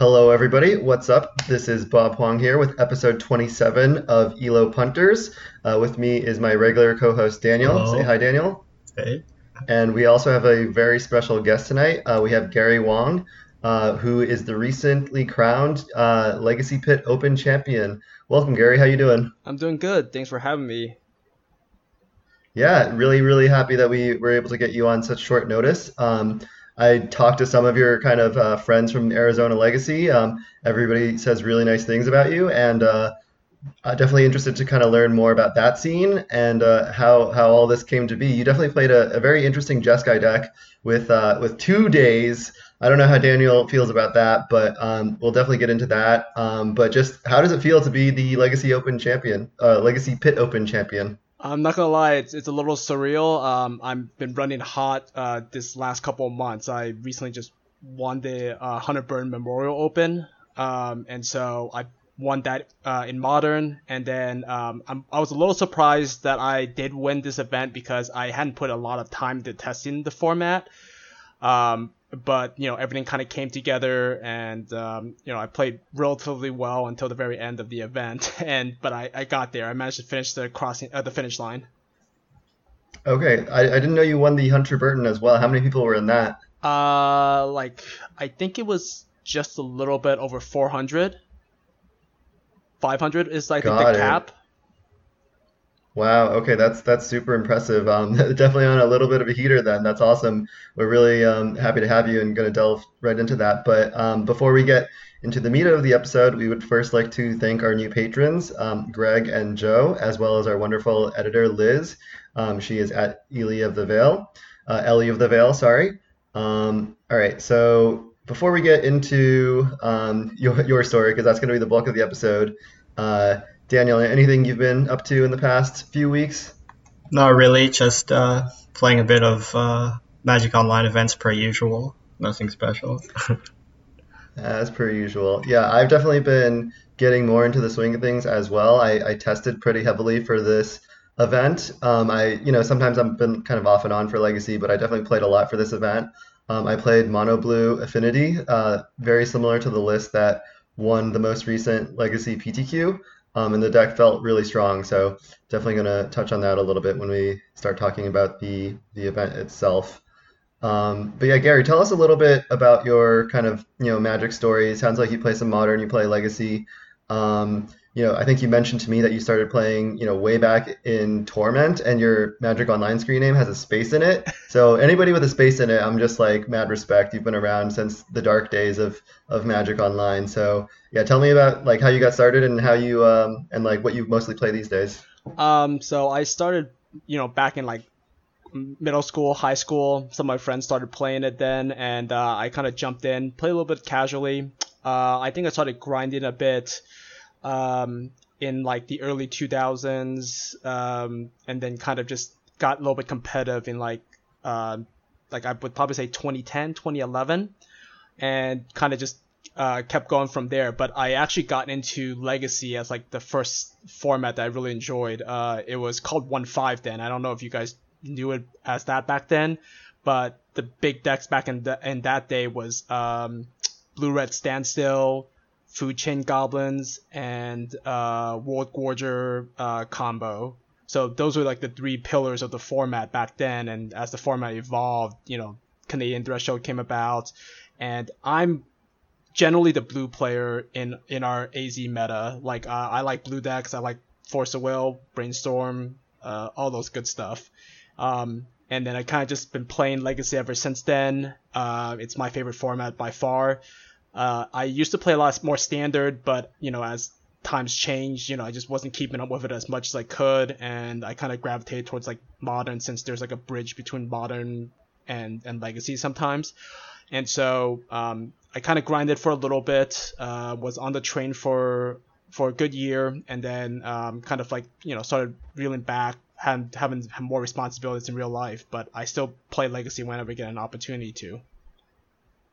Hello everybody, what's up? This is Bob Huang here with episode 27 of ELO Punters. With me is my regular co-host Daniel. Hello. Say hi, Daniel. Hey. And we also have a very special guest tonight. We have Gary Wong, who is the recently crowned Legacy Pit Open champion. Welcome, Gary. How you doing? I'm doing good. Thanks for having me. Yeah, really happy that we were able to get you on such short notice. I talked to some of your kind of friends from Arizona Legacy. Everybody says really nice things about you, and I'm definitely interested to kind of learn more about that scene and how all this came to be. You definitely played a very interesting Jeskai deck with 2 days. I don't know how Daniel feels about that, but we'll definitely get into that. But just how does it feel to be the Legacy Pit Open champion? I'm not going to lie, it's a little surreal. I've been running hot this last couple of months. I recently just won the Hunter Burn Memorial Open, and so I won that in Modern. And then I was a little surprised that I did win this event because I hadn't put a lot of time into testing the format. But, you know, everything kind of came together, and, you know, I played relatively well until the very end of the event. But I got there. I managed to finish the finish line. Okay. I didn't know you won the Hunter Burton as well. How many people were in that? I think it was just a little bit over 400. 500 is, I think, the cap. Wow. Okay, that's super impressive. Definitely on a little bit of a heater then. That's awesome. We're really happy to have you and going to delve right into that. But before we get into the meat of the episode, we would first like to thank our new patrons, Greg and Joe, as well as our wonderful editor, Liz. She is at Ellie of the Veil, sorry. All right. So before we get into your story, because that's going to be the bulk of the episode, Daniel, anything you've been up to in the past few weeks? Not really, just playing a bit of Magic Online events per usual. Nothing special. As per usual. Yeah, I've definitely been getting more into the swing of things as well. I tested pretty heavily for this event. Sometimes I've been kind of off and on for Legacy, but I definitely played a lot for this event. I played Mono Blue Affinity, very similar to the list that won the most recent Legacy PTQ. And the deck felt really strong, so definitely going to touch on that a little bit when we start talking about the event itself. But yeah, Gary, tell us a little bit about your kind of Magic story. It sounds like you play some Modern, you play Legacy. I think you mentioned to me that you started playing way back in Torment, and your Magic Online screen name has a space in it. So anybody with a space in it, I'm just like mad respect. You've been around since the dark days of Magic Online. So yeah, tell me about how you got started and how you and what you mostly play these days. So I started back in middle school, high school. Some of my friends started playing it then, and I kind of jumped in, played a little bit casually. I think I started grinding a bit in the early 2000s, and then kind of just got a little bit competitive in I would probably say 2010, 2011, and kind of just kept going from there. But I actually got into Legacy as the first format that I really enjoyed. It was called 1.5 then. I don't know if you guys knew it as that back then, but the big decks back in that day was Blue-Red Standstill, Food Chain Goblins, and World Gorger combo. So those were the three pillars of the format back then, and as the format evolved, Canadian Threshold came about, and I'm generally the blue player in our AZ meta. I like blue decks, I like Force of Will, Brainstorm, all those good stuff. And then I kind of just been playing Legacy ever since then. It's my favorite format by far. I used to play a lot more Standard, but, as times changed, I just wasn't keeping up with it as much as I could, and I kind of gravitated towards, Modern, since there's, a bridge between Modern and Legacy sometimes. And so I kind of grinded for a little bit, was on the train for a good year, and then started reeling back, having more responsibilities in real life, but I still play Legacy whenever I get an opportunity to.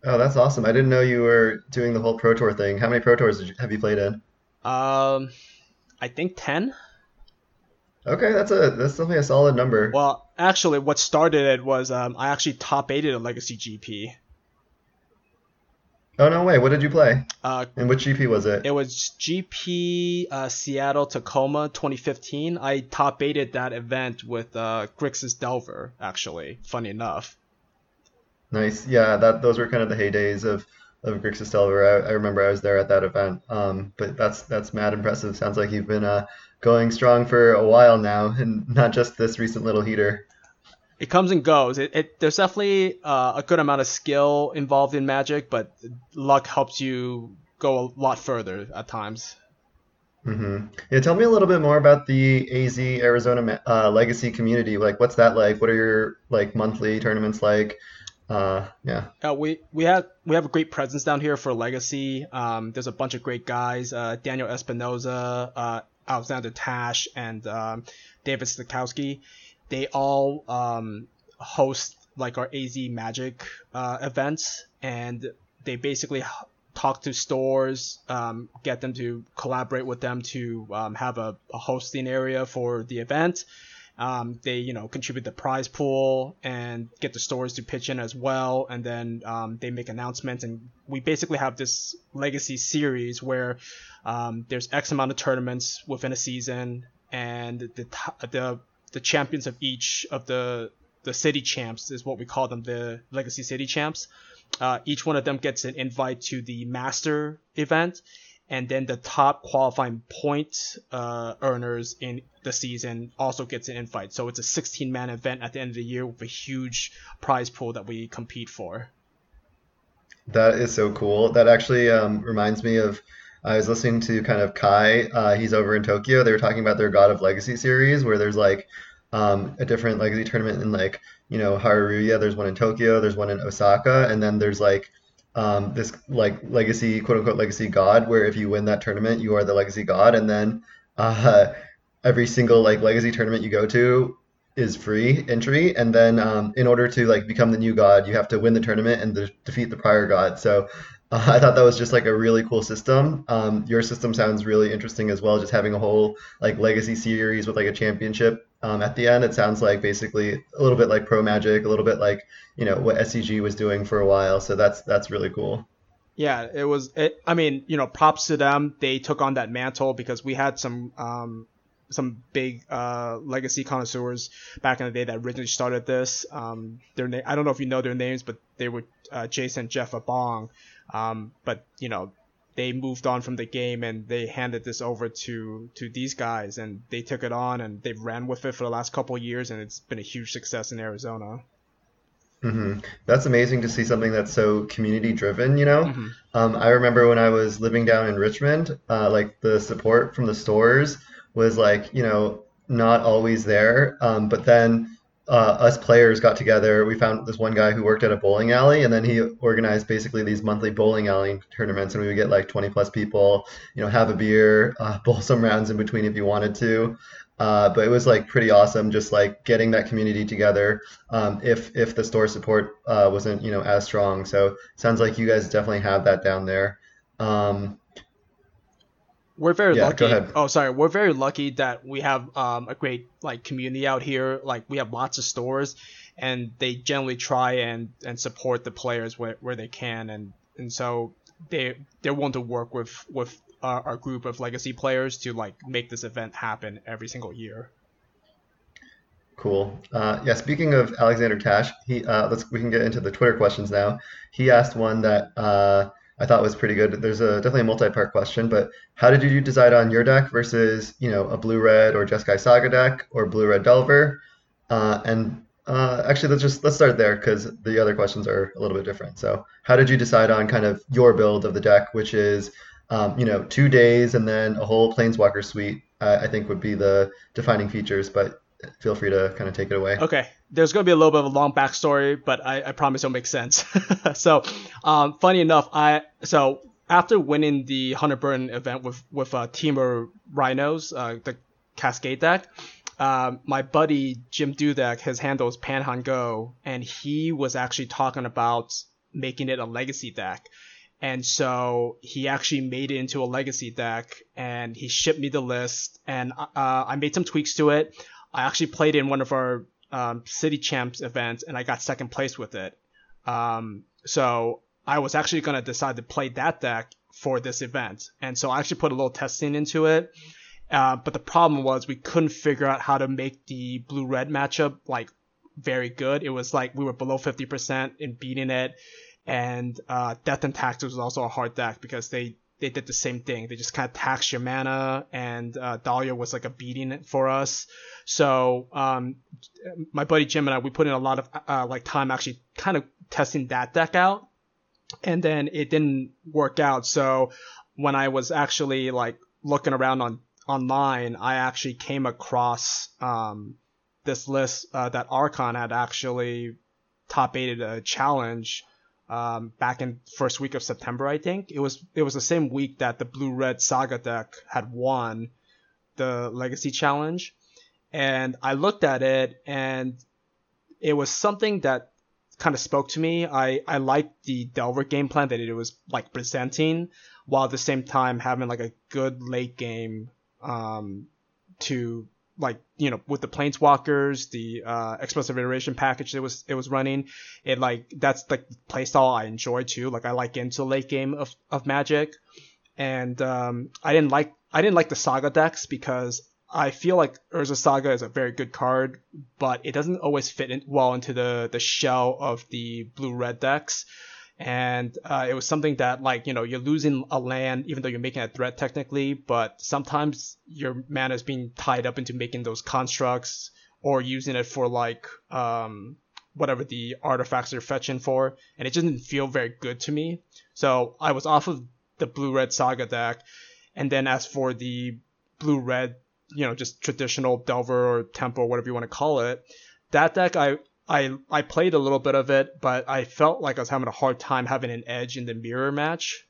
Oh, that's awesome. I didn't know you were doing the whole Pro Tour thing. How many Pro Tours have you played in? I think 10. Okay, that's definitely a solid number. Well, actually, what started it was I actually top 8'd a Legacy GP. Oh, no way. What did you play? And which GP was it? It was GP Seattle-Tacoma 2015. I top-aided that event with Grixis Delver, actually, funny enough. Nice. Yeah, those were kind of the heydays of Grixis Delver. I remember I was there at that event. But that's mad impressive. Sounds like you've been going strong for a while now, and not just this recent little heater. It comes and goes. There's definitely a good amount of skill involved in Magic, but luck helps you go a lot further at times. Mm-hmm. Yeah, tell me a little bit more about the AZ Arizona Legacy community. Like, what's that like? What are your monthly tournaments like? We have a great presence down here for Legacy. There's a bunch of great guys. Daniel Espinoza, Alexander Tash, and David Stokowski. They all host our AZ Magic events, and they basically talk to stores, get them to collaborate with them to have a hosting area for the event. They contribute the prize pool and get the stores to pitch in as well, and then they make announcements, and we basically have this Legacy series where there's X amount of tournaments within a season, and the champions of each of the City Champs is what we call them, the Legacy City Champs. Each one of them gets an invite to the Master event, and then the top qualifying point earners in the season also gets an invite. So it's a 16-man event at the end of the year with a huge prize pool that we compete for. That is so cool. That actually reminds me of, I was listening to kind of Kai, he's over in Tokyo. They were talking about their God of Legacy series, where there's a different Legacy tournament in Haruya. There's one in Tokyo, there's one in Osaka, and then there's this Legacy, quote unquote, Legacy God, where if you win that tournament, you are the Legacy God. And then every single Legacy tournament you go to is free entry, and then in order to become the new God, you have to win the tournament and defeat the prior God. So I thought that was just a really cool system. Your system sounds really interesting as well, just having a whole Legacy series with a championship at the end. It sounds like basically a little bit like Pro Magic, a little bit what SCG was doing for a while. So that's really cool. Yeah, it was. Props to them. They took on that mantle because we had some big Legacy connoisseurs back in the day that originally started this. I don't know if you know their names, but they were Jace and Jeff Abong. They moved on from the game and they handed this over to these guys, and they took it on and they've ran with it for the last couple of years, and it's been a huge success in Arizona. Mm-hmm. That's amazing to see something that's so community driven, Mm-hmm. I remember when I was living down in Richmond, the support from the stores was not always there, but then us players got together. We found this one guy who worked at a bowling alley, and then he organized basically these monthly bowling alley tournaments, and we would get 20 plus people, have a beer, bowl some rounds in between if you wanted to. But it was pretty awesome, just getting that community together. If the store support wasn't as strong, so sounds like you guys definitely have that down there. We're very lucky. Go ahead. Oh, sorry. We're very lucky that we have a great community out here. We have lots of stores, and they generally try and support the players where they can, and so they're willing to work with our group of Legacy players to make this event happen every single year. Cool. Speaking of Alexander Tash, he we can get into the Twitter questions now. He asked one that I thought it was pretty good. There's definitely a multi-part question, but how did you decide on your deck versus, a Blue-Red or Jeskai Saga deck or Blue-Red Delver? Actually, let's start there because the other questions are a little bit different. So how did you decide on kind of your build of the deck, which is, 2 days and then a whole Planeswalker suite, I think would be the defining features, but feel free to kind of take it away. Okay. There's going to be a little bit of a long backstory, but I promise it'll make sense. So, funny enough, so after winning the Hunter Burn event with Teamer Rhinos, the Cascade deck, my buddy Jim Dudek, his handle is Panhan Go, and he was actually talking about making it a Legacy deck. And so he actually made it into a Legacy deck, and he shipped me the list, and I made some tweaks to it. I actually played in one of our City Champs events, and I got second place with it. So I was actually going to decide to play that deck for this event. And so I actually put a little testing into it. But the problem was we couldn't figure out how to make the blue-red matchup, like, very good. It was like we were below 50% in beating it. And Death and Taxes was also a hard deck because they did the same thing. They just kind of taxed your mana, and Dahlia was like a beating for us. So my buddy Jim and I, we put in a lot of time actually kind of testing that deck out. And then it didn't work out. So when I was actually like looking around online, I actually came across this list that Archon had actually top aided a challenge back in first week of September, I think. It was the same week that the Blue-Red Saga deck had won the Legacy Challenge. And I looked at it, and it was something that kind of spoke to me. I liked the Delver game plan that it was like presenting, while at the same time having like a good late game to like, you know, with the Planeswalkers, the Expressive Iteration package it was running. It like, that's the playstyle I enjoy too. Like, I like into late game of Magic. And I didn't like the Saga decks because I feel like Urza Saga is a very good card, but it doesn't always fit in well into the shell of the blue-red decks. And it was something that, like, you know, you're losing a land even though you're making a threat technically, but sometimes your mana is being tied up into making those constructs or using it for, like, whatever the artifacts you're fetching for, and it just didn't feel very good to me. So I was off of the Blue-Red Saga deck, and then as for the Blue-Red, you know, just traditional Delver or Tempo, whatever you want to call it, that deck I played a little bit of it, but I felt like I was having a hard time having an edge in the mirror match,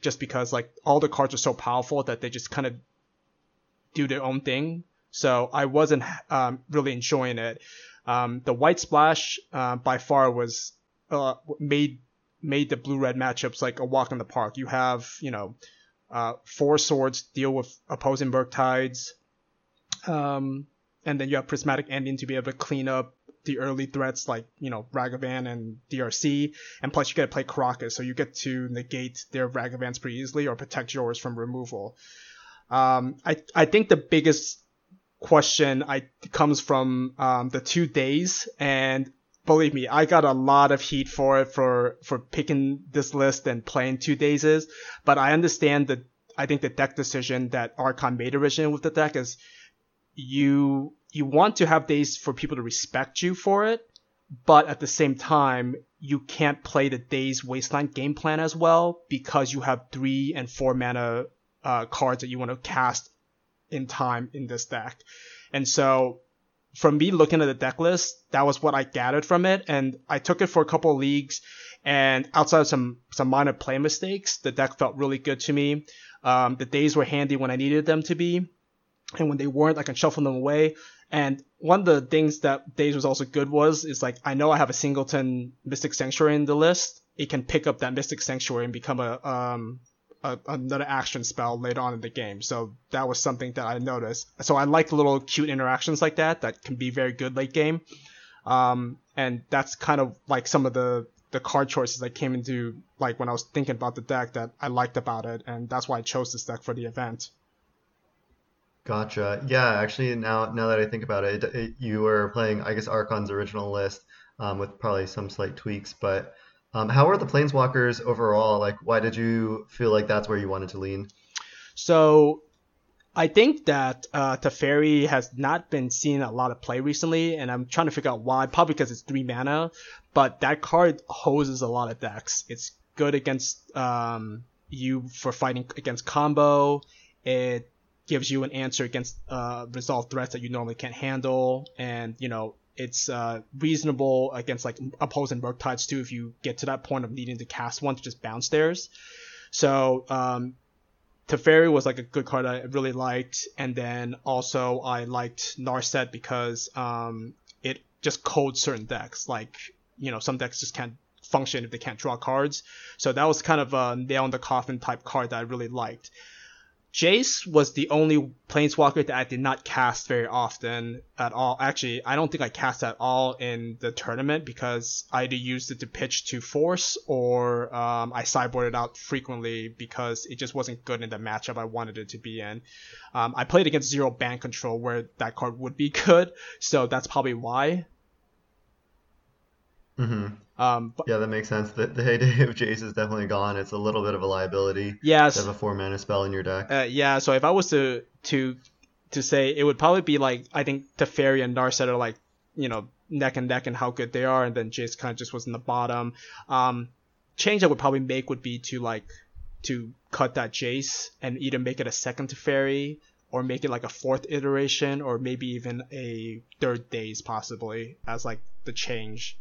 just because like all the cards are so powerful that they just kind of do their own thing. So I wasn't really enjoying it. The White Splash by far was made the blue-red matchups like a walk in the park. You have, you know, four swords deal with opposing Murktides, and then you have Prismatic Ending to be able to clean up the early threats like, you know, Ragavan and DRC, and plus you get to play Caracas, so you get to negate their Ragavans pretty easily or protect yours from removal. I think the biggest question comes from the 2 days, and believe me, I got a lot of heat for it for picking this list and playing 2 days, but I understand that. I think the deck decision that Archon made originally with the deck is you want to have days for people to respect you for it, but at the same time, you can't play the day's wasteland game plan as well because you have 3 and 4 mana cards that you want to cast in time in this deck. And so from me looking at the deck list, that was what I gathered from it, and I took it for a couple of leagues, and outside of some minor play mistakes, the deck felt really good to me. The days were handy when I needed them to be, and when they weren't, I can shuffle them away. And one of the things that Days was also good is like, I know I have a singleton Mystic Sanctuary in the list. It can pick up that Mystic Sanctuary and become another action spell later on in the game. So that was something that I noticed. So I like little cute interactions like that can be very good late game. And that's kind of like some of the card choices that came into like when I was thinking about the deck that I liked about it, and that's why I chose this deck for the event. Gotcha. Yeah, actually, now that I think about it, you were playing, I guess, Archon's original list with probably some slight tweaks, but how were the Planeswalkers overall? Like, why did you feel like that's where you wanted to lean? So I think that Teferi has not been seeing a lot of play recently, and I'm trying to figure out why. Probably because it's 3 mana, but that card hoses a lot of decks. It's good against you for fighting against combo. It gives you an answer against resolved threats that you normally can't handle, and you know it's reasonable against like opposing Murktides too if you get to that point of needing to cast one to just bounce theirs. So Teferi was like a good card I really liked, and then also I liked Narset because it just codes certain decks. Like, you know, some decks just can't function if they can't draw cards, so that was kind of a nail in the coffin type card that I really liked. Jace was the only planeswalker that I did not cast very often at all. Actually, I don't think I cast at all in the tournament because I either used it to pitch to Force or I sideboarded out frequently because it just wasn't good in the matchup I wanted it to be in. I played against zero Bant control where that card would be good, so that's probably why. Mm-hmm. Yeah, that makes sense. The heyday of Jace is definitely gone. It's a little bit of a liability. Yes. To have a 4-mana spell in your deck. Yeah, so if I was to say, it would probably be like, I think Teferi and Narset are like, you know, neck and neck and how good they are, and then Jace kind of just was in the bottom. Change I would probably make would be to cut that Jace and either make it a second Teferi or make it like a fourth iteration or maybe even a third Days possibly as like the change.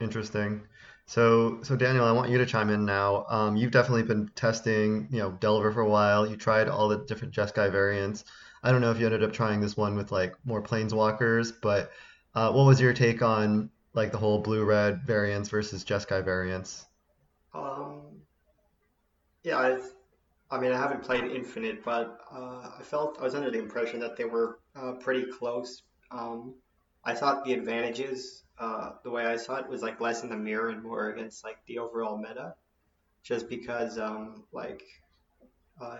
Interesting. So Daniel, I want you to chime in now. You've definitely been testing, you know, Delver for a while. You tried all the different Jeskai variants. I don't know if you ended up trying this one with like more planeswalkers, but what was your take on like the whole blue-red variants versus Jeskai variants? I haven't played Infinite, but I was under the impression that they were pretty close. I thought the advantages, the way I saw it, was like less in the mirror and more against like the overall meta, just because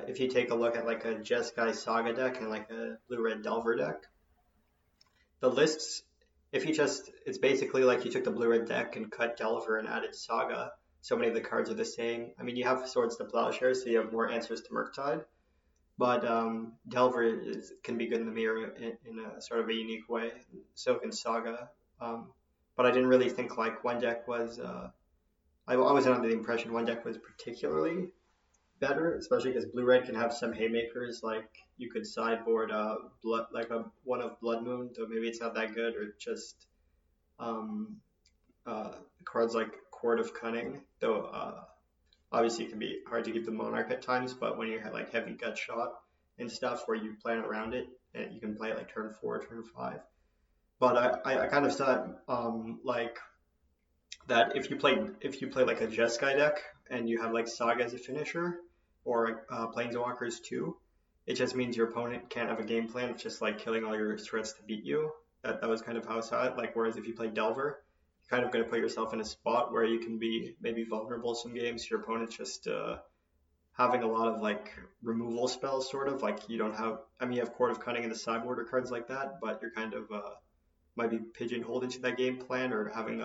if you take a look at like a Jeskai Saga deck and like a Blue-Red Delver deck, the lists, it's basically like you took the Blue-Red deck and cut Delver and added Saga. So many of the cards are the same. I mean, you have Swords to Plowshares, so you have more answers to Murktide, but Delver can be good in the mirror in a sort of a unique way. So can Saga. But I didn't really think like one deck was, I wasn't under the impression one deck was particularly better, especially because Blue-Red can have some haymakers, like you could sideboard one of Blood Moon, though maybe it's not that good, or just cards like Court of Cunning, though obviously it can be hard to keep the Monarch at times, but when you have like heavy gut shot and stuff where you plan around it, and you can play like turn 4, turn 5. But I kind of thought that if you play like a Jeskai deck and you have like Saga as a finisher or Planeswalkers too, it just means your opponent can't have a game plan of just like killing all your threats to beat you. That was kind of how I saw it. Like whereas if you play Delver, you're kind of going to put yourself in a spot where you can be maybe vulnerable some games. Your opponent's just having a lot of like removal spells, sort of like you don't have. I mean, you have Court of Cunning in the sideboard or cards like that, but you're kind of might be pigeonholed into that game plan or having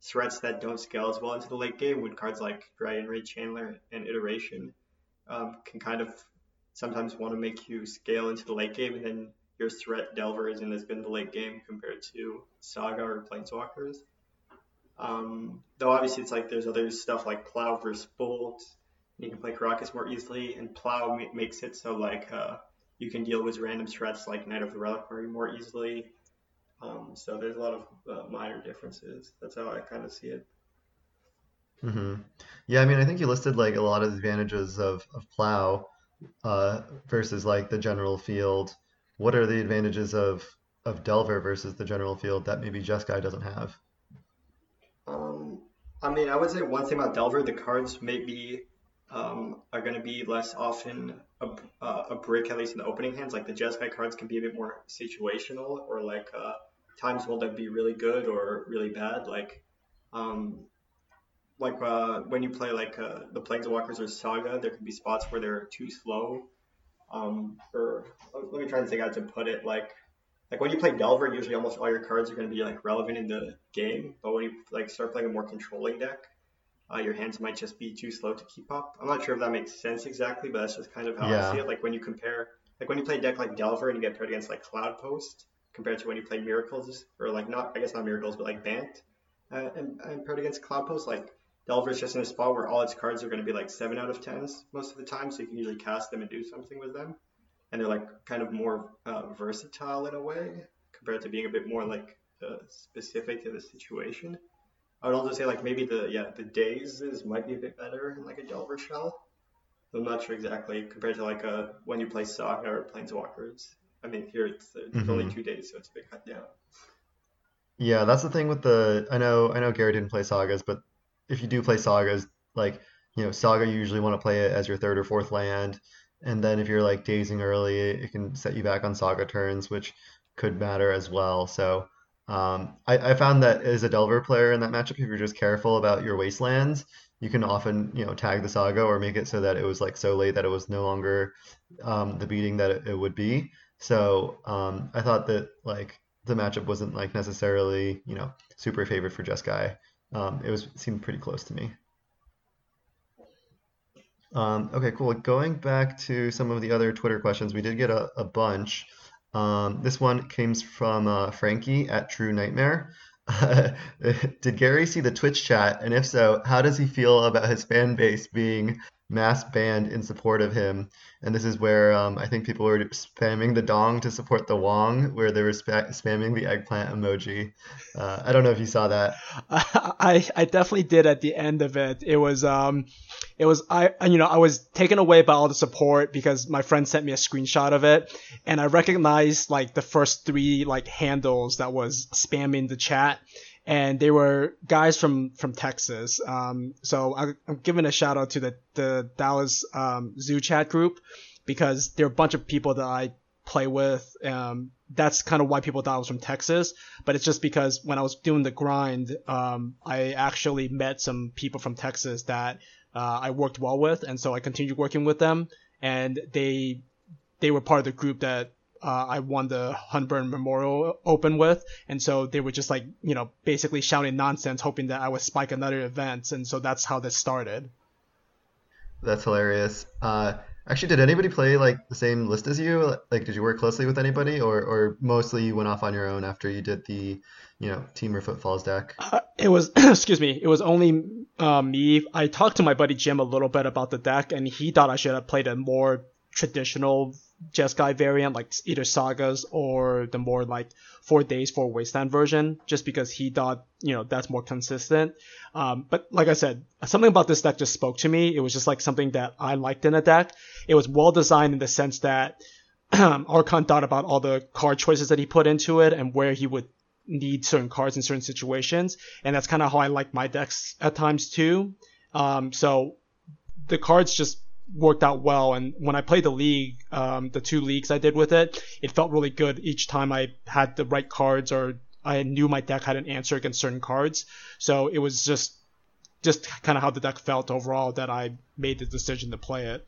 threats that don't scale as well into the late game when cards like Dragon Raid Chandler and Iteration can kind of sometimes want to make you scale into the late game and then your threat Delver isn't as good in the late game compared to Saga or Planeswalkers. Though obviously it's like there's other stuff like Plow versus Bolt. You can play Caracas more easily and Plow makes it so like you can deal with random threats like Knight of the Reliquary more easily. So there's a lot of minor differences. That's how I kind of see it. Mm-hmm. Yeah, I mean, I think you listed like a lot of the advantages of Plow versus like the general field. What are the advantages of Delver versus the general field that maybe Jeskai doesn't have? I would say one thing about Delver, the cards maybe are going to be less often a brick, at least in the opening hands. Like the Jeskai cards can be a bit more situational, or like times will be really good or really bad. When you play like the Planeswalkers or Saga, there can be spots where they're too slow. Or let me try and think out to put it. Like when you play Delver, usually almost all your cards are going to be like relevant in the game. But when you like start playing a more controlling deck, your hands might just be too slow to keep up. I'm not sure if that makes sense exactly, but that's just kind of how I see it. Like when you compare, like when you play a deck like Delver and you get paired against like Cloudpost, compared to when you play Miracles, or like not Miracles, but like Bant, and paired against Cloudpost, like Delver is just in a spot where all its cards are going to be like 7 out of 10s most of the time, so you can usually cast them and do something with them. And they're like kind of more versatile in a way, compared to being a bit more like specific to the situation. I would also say like maybe the Dazes might be a bit better in like a Delver shell. I'm not sure exactly compared to like when you play Saga or Planeswalkers. I mean here it's mm-hmm. only 2 days, so it's a bit cut down. Yeah, that's the thing with I know Gary didn't play Sagas, but if you do play Sagas, like you know, Saga, you usually want to play it as your third or fourth land. And then if you're like dazing early, it can set you back on Saga turns, which could matter as well. So I found that as a Delver player in that matchup, if you're just careful about your wastelands, you can often, you know, tag the Saga or make it so that it was like so late that it was no longer the beating that it would be. So I thought that like the matchup wasn't like necessarily, you know, super favored for Jeskai. It seemed pretty close to me. Okay, cool. Going back to some of the other Twitter questions, we did get a bunch. This one came from Frankie at True Nightmare. Did Gary see the Twitch chat? And if so, how does he feel about his fan base being mass banned in support of him? And this is where I think people were spamming the dong to support the Wong, where they were spamming the eggplant emoji. I don't know if you saw that. I definitely did. At the end of it, I was taken away by all the support because my friend sent me a screenshot of it, and I recognized like the first three like handles that was spamming the chat. And they were guys from Texas. So I'm giving a shout out to the Dallas Zoo chat group, because there are a bunch of people that I play with. That's kind of why people thought I was from Texas. But it's just because when I was doing the grind, I actually met some people from Texas that I worked well with. And so I continued working with them. And they were part of the group that I won the Hunter Burn Memorial Open with, and so they were just like, you know, basically shouting nonsense, hoping that I would spike another event, and so that's how this started. That's hilarious. Actually, did anybody play like the same list as you? Like, did you work closely with anybody, or mostly you went off on your own after you did the, you know, Team or Footfalls deck? It was, excuse me, it was only me. I talked to my buddy Jim a little bit about the deck, and he thought I should have played a more traditional Jeskai variant, like either Sagas or the more like 4 days for wasteland version, just because he thought, you know, that's more consistent. But like I said, something about this deck just spoke to me. It was just like something that I liked in a deck. It was well designed in the sense that Archon thought about all the card choices that he put into it and where he would need certain cards in certain situations, and that's kind of how I like my decks at times too. So the cards just worked out well, and when I played the league, the two leagues I did with it, it felt really good each time I had the right cards or I knew my deck had an answer against certain cards. So it was just kind of how the deck felt overall that I made the decision to play it.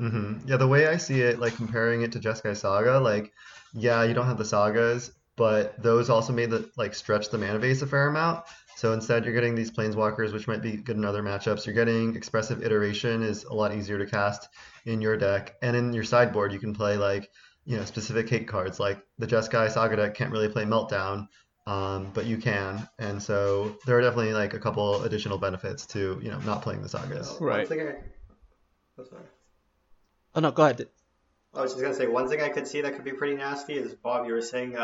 Mm-hmm. Yeah, the way I see it, like comparing it to Jeskai Saga, like, yeah, you don't have the Sagas, but those also made the like stretch the mana base a fair amount. So instead, you're getting these Planeswalkers, which might be good in other matchups. You're getting Expressive Iteration is a lot easier to cast in your deck. And in your sideboard, you can play, like, you know, specific hate cards. Like, the Jeskai Saga deck can't really play Meltdown, but you can. And so there are definitely, like, a couple additional benefits to, you know, not playing the Sagas. Right. Oh, no, go ahead. I was just going to say, one thing I could see that could be pretty nasty is, Bob, you were saying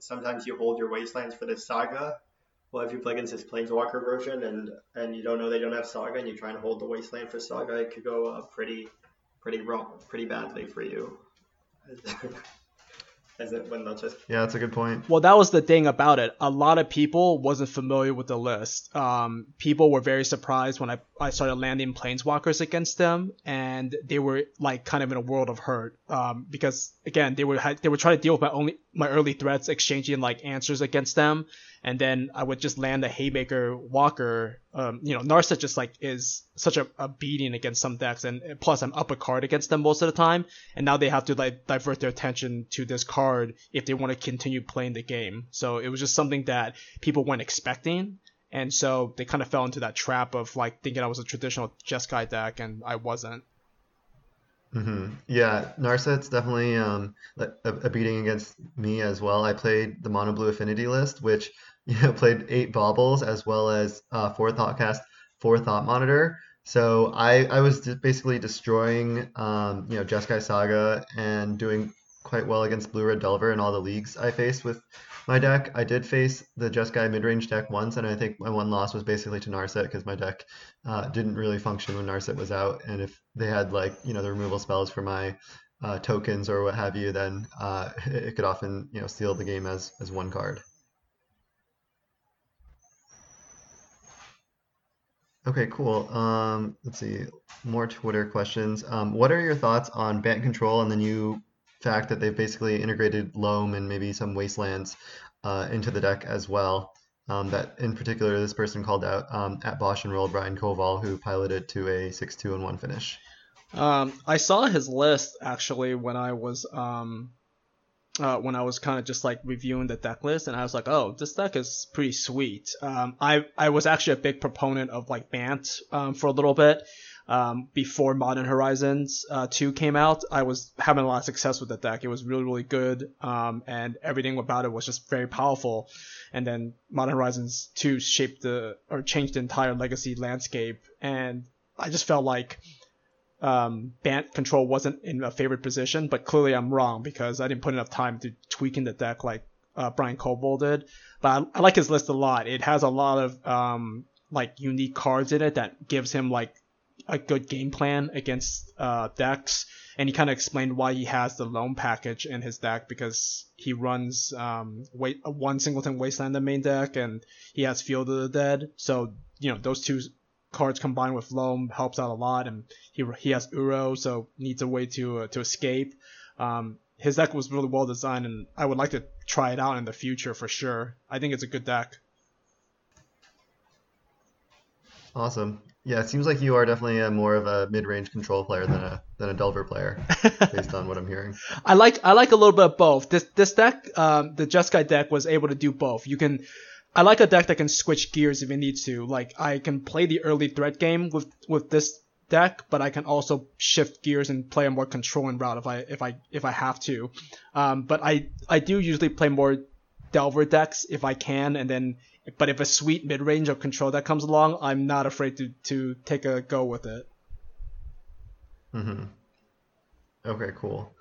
sometimes you hold your wastelands for the Saga. Well, if you play against his Planeswalker version and you don't know they don't have Saga and you try and hold the wasteland for Saga, it could go pretty wrong, pretty badly for you. Yeah, that's a good point. Well, that was the thing about it. A lot of people wasn't familiar with the list. People were very surprised when I started landing Planeswalkers against them, and they were like kind of in a world of hurt. Because again, they were trying to deal with my early threats, exchanging like answers against them, and then I would just land a Haymaker Walker. You know, Narset just like is such a beating against some decks, and plus I'm up a card against them most of the time, and now they have to like divert their attention to this card if they want to continue playing the game. So it was just something that people weren't expecting, and so they kind of fell into that trap of like thinking I was a traditional Jeskai deck, and I wasn't. Mm-hmm. Yeah, Narset's definitely a beating against me as well. I played the Mono Blue Affinity list, which, you know, played 8 Baubles as well as 4 Thoughtcast, 4 Thought Monitor. So I was basically destroying, you know, Jeskai Saga and doing quite well against Blue-Red Delver in all the leagues I faced with my deck. I did face the Jeskai mid-range deck once, and I think my one loss was basically to Narset because my deck didn't really function when Narset was out. And if they had, like, you know, the removal spells for my tokens or what have you, then it could often, you know, steal the game as one card. Okay, cool. Let's see, more Twitter questions. What are your thoughts on Bant control and the new fact that they've basically integrated Loam and maybe some Wastelands into the deck as well? That in particular, this person called out at Bosch and Roll Brian Koval, who piloted to a 6-2 and 1 finish. I saw his list actually when I was kind of just like reviewing the deck list, and I was like, oh, this deck is pretty sweet. I was actually a big proponent of like Bant for a little bit before Modern Horizons 2 came out. I was having a lot of success with the deck. It was really, really good, and everything about it was just very powerful. And then Modern Horizons 2 changed the entire Legacy landscape, and I just felt like Bant control wasn't in a favorite position, but clearly I'm wrong because I didn't put enough time to tweaking the deck like Brian Koval did. But I like his list a lot. It has a lot of like unique cards in it that gives him like a good game plan against decks, and he kind of explained why he has the Loam package in his deck because he runs one Singleton Wasteland in the main deck, and he has Field of the Dead. So you know those two cards combined with Loam helps out a lot, and he has Uro, so needs a way to escape. His deck was really well designed, and I would like to try it out in the future for sure. I think it's a good deck. Awesome. Yeah, it seems like you are definitely more of a mid-range control player than a Delver player, based on what I'm hearing. I like a little bit of both. This deck, the Jeskai deck, was able to do both. I like a deck that can switch gears if it needs to. Like, I can play the early threat game with this deck, but I can also shift gears and play a more controlling route if I have to. But I do usually play more Delver decks if I can, but if a sweet mid-range of control deck comes along, I'm not afraid to take a go with it. Mm-hmm. Okay, cool.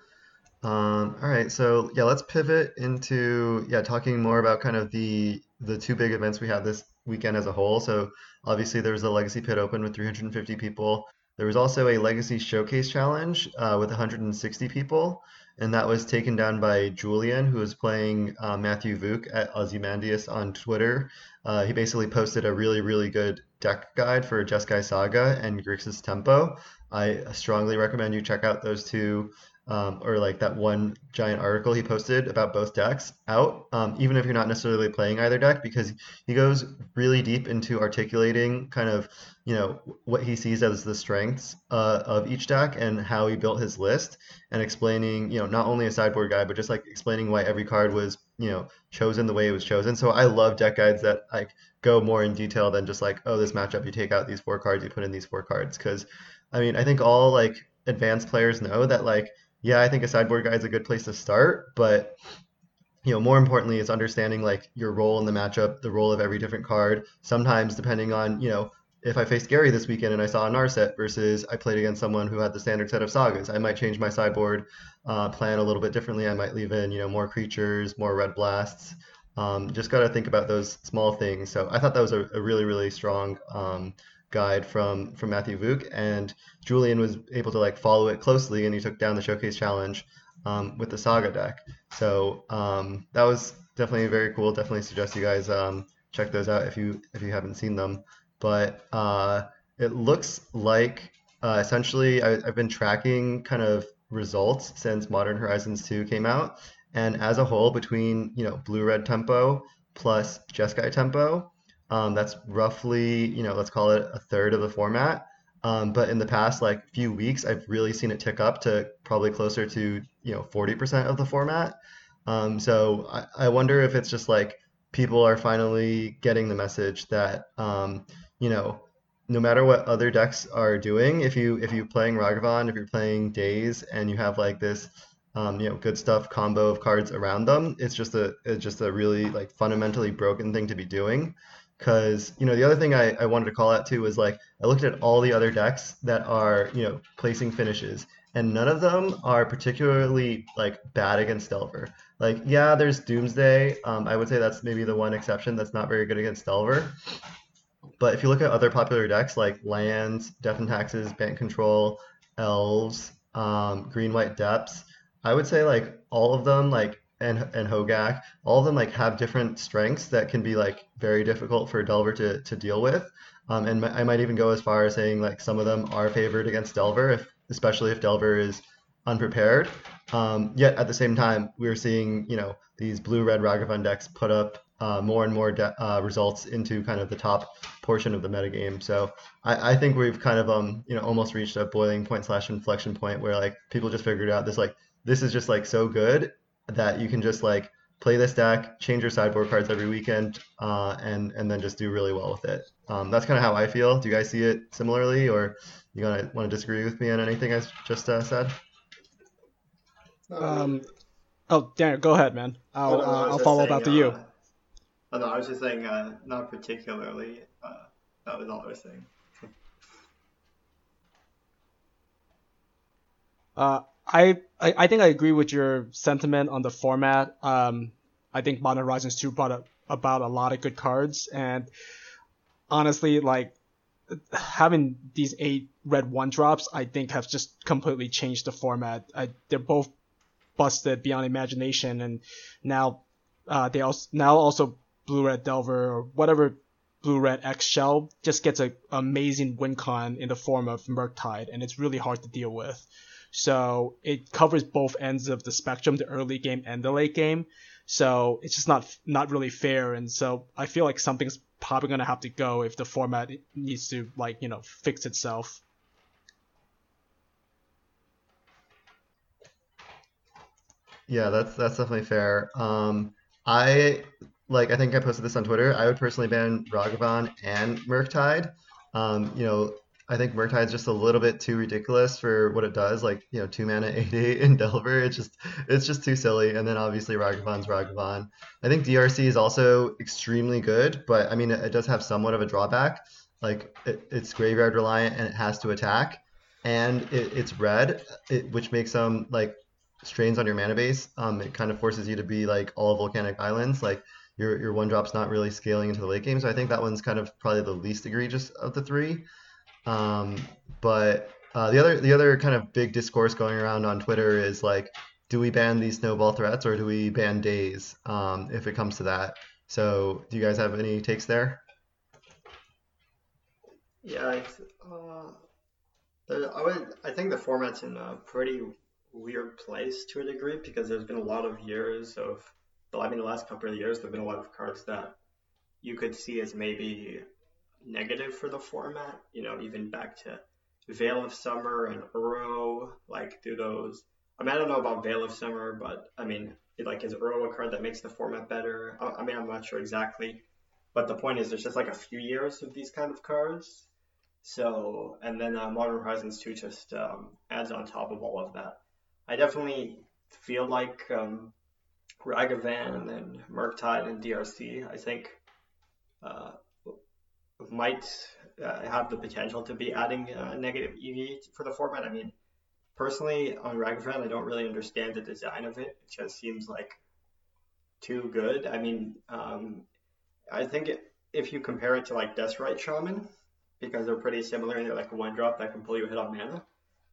All right, so yeah, let's pivot into talking more about kind of the two big events we have this weekend as a whole. So obviously there was the Legacy Pit Open with 350 people. There was also a Legacy Showcase Challenge with 160 people, and that was taken down by Julian, who was playing Matthew Vuk at Ozymandias on Twitter. He basically posted a really, really good deck guide for Jeskai Saga and Grixis Tempo. I strongly recommend you check out those two, or like that one giant article he posted about both decks out, even if you're not necessarily playing either deck, because he goes really deep into articulating kind of, you know, what he sees as the strengths of each deck and how he built his list, and explaining, you know, not only a sideboard guide, but just like explaining why every card was, you know, chosen the way it was chosen. So I love deck guides that like go more in detail than just like, oh, this matchup, you take out these four cards, you put in these four cards. Because, I mean, I think all like advanced players know that like, yeah, I think a sideboard guide is a good place to start, but you know, more importantly, it's understanding like your role in the matchup, the role of every different card. Sometimes, depending on, you know, if I faced Gary this weekend and I saw a Narset versus I played against someone who had the standard set of sagas, I might change my sideboard plan a little bit differently. I might leave in, you know, more creatures, more red blasts. Just got to think about those small things. So I thought that was a really, really strong guide from Matthew Vuk, and Julian was able to like follow it closely, and he took down the Showcase Challenge with the Saga deck. So that was definitely very cool. Definitely suggest you guys check those out if you haven't seen them. But it looks like essentially I've been tracking kind of results since Modern Horizons 2 came out, and as a whole between, you know, Blue-Red Tempo plus Jeskai Tempo, that's roughly, you know, let's call it a third of the format. But in the past, like, few weeks, I've really seen it tick up to probably closer to, you know, 40% of the format. So I wonder if it's just like people are finally getting the message that, you know, no matter what other decks are doing, if you're playing Ragavan, if you're playing Daze, and you have like this, you know, good stuff combo of cards around them, it's just a really like fundamentally broken thing to be doing. Because, you know, the other thing I wanted to call out too was like, I looked at all the other decks that are, you know, placing finishes, and none of them are particularly like bad against Delver. Like, yeah, there's Doomsday. I would say that's maybe the one exception that's not very good against Delver. But if you look at other popular decks like Lands, Death and Taxes, Bant Control, Elves, Green-White Depths, I would say like all of them, like, and Hogak, all of them like have different strengths that can be like very difficult for Delver to deal with. And I might even go as far as saying like some of them are favored against Delver, especially if Delver is unprepared. Yet at the same time, we're seeing, you know, these blue-red Ragavan decks put up more and more results into kind of the top portion of the metagame. So I think we've kind of, you know, almost reached a boiling point / inflection point where like people just figured out this is just like so good that you can just like play this deck, change your sideboard cards every weekend, and then just do really well with it. That's kind of how I feel. Do you guys see it similarly, or you gonna want to disagree with me on anything I just said? Oh, Darren, go ahead, man. I'll follow up after you. Oh, no, I was just saying, not particularly. That was all I was saying. I think I agree with your sentiment on the format. I think Modern Horizons 2 brought up about a lot of good cards, and honestly, like having these 8 red 1-drops, I think have just completely changed the format. They're both busted beyond imagination, and now they also Blue-Red Delver or whatever Blue-Red X shell just gets an amazing win con in the form of Murktide, and it's really hard to deal with. So it covers both ends of the spectrum, the early game and the late game. So it's just not really fair, and so I feel like something's probably gonna have to go if the format needs to fix itself. Yeah, that's definitely fair. I think I posted this on Twitter. I would personally ban Ragavan and Murktide. I think Murktide is just a little bit too ridiculous for what it does. 2 mana 8/8 in Delver, it's just too silly. And then obviously Ragavan's Ragavan. I think DRC is also extremely good, but I mean it does have somewhat of a drawback. Like it's graveyard reliant and it has to attack, and it's red, which makes them like strains on your mana base. It kind of forces you to be like all volcanic islands. Like your 1-drop's not really scaling into the late game. So I think that one's kind of probably the least egregious of the three. But the other kind of big discourse going around on Twitter is like, do we ban these snowball threats or do we ban days if it comes to that? So do you guys have any takes there? Yeah, I think the format's in a pretty weird place to a degree because there's been a lot of years of, the last couple of years, there've been a lot of cards that you could see as maybe negative for the format, even back to Veil of Summer and Uro, like through those. I don't know about Veil of Summer, but is Uro a card that makes the format better? I'm not sure exactly, but the point is there's just like a few years of these kind of cards. So, and then Modern Horizons 2 just adds on top of all of that. I definitely feel like Ragavan and Murktide and DRC, I think, might have the potential to be adding negative EV for the format. Personally, on Ragavan, I don't really understand the design of it. It just seems like too good. I think if you compare it to like Deathrite Shaman, because they're pretty similar and they're like 1-drop that can pull you a hit on mana,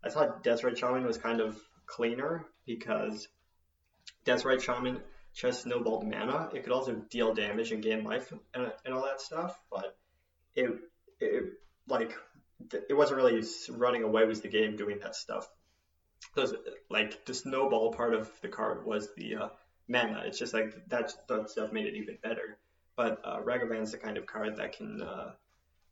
I thought Deathrite Shaman was kind of cleaner because Deathrite Shaman just snowballed mana. It could also deal damage and gain life and all that stuff, but it wasn't really running away with the game doing that stuff. Because the snowball part of the card was the mana. It's just like that stuff made it even better. But Ragavan's the kind of card that can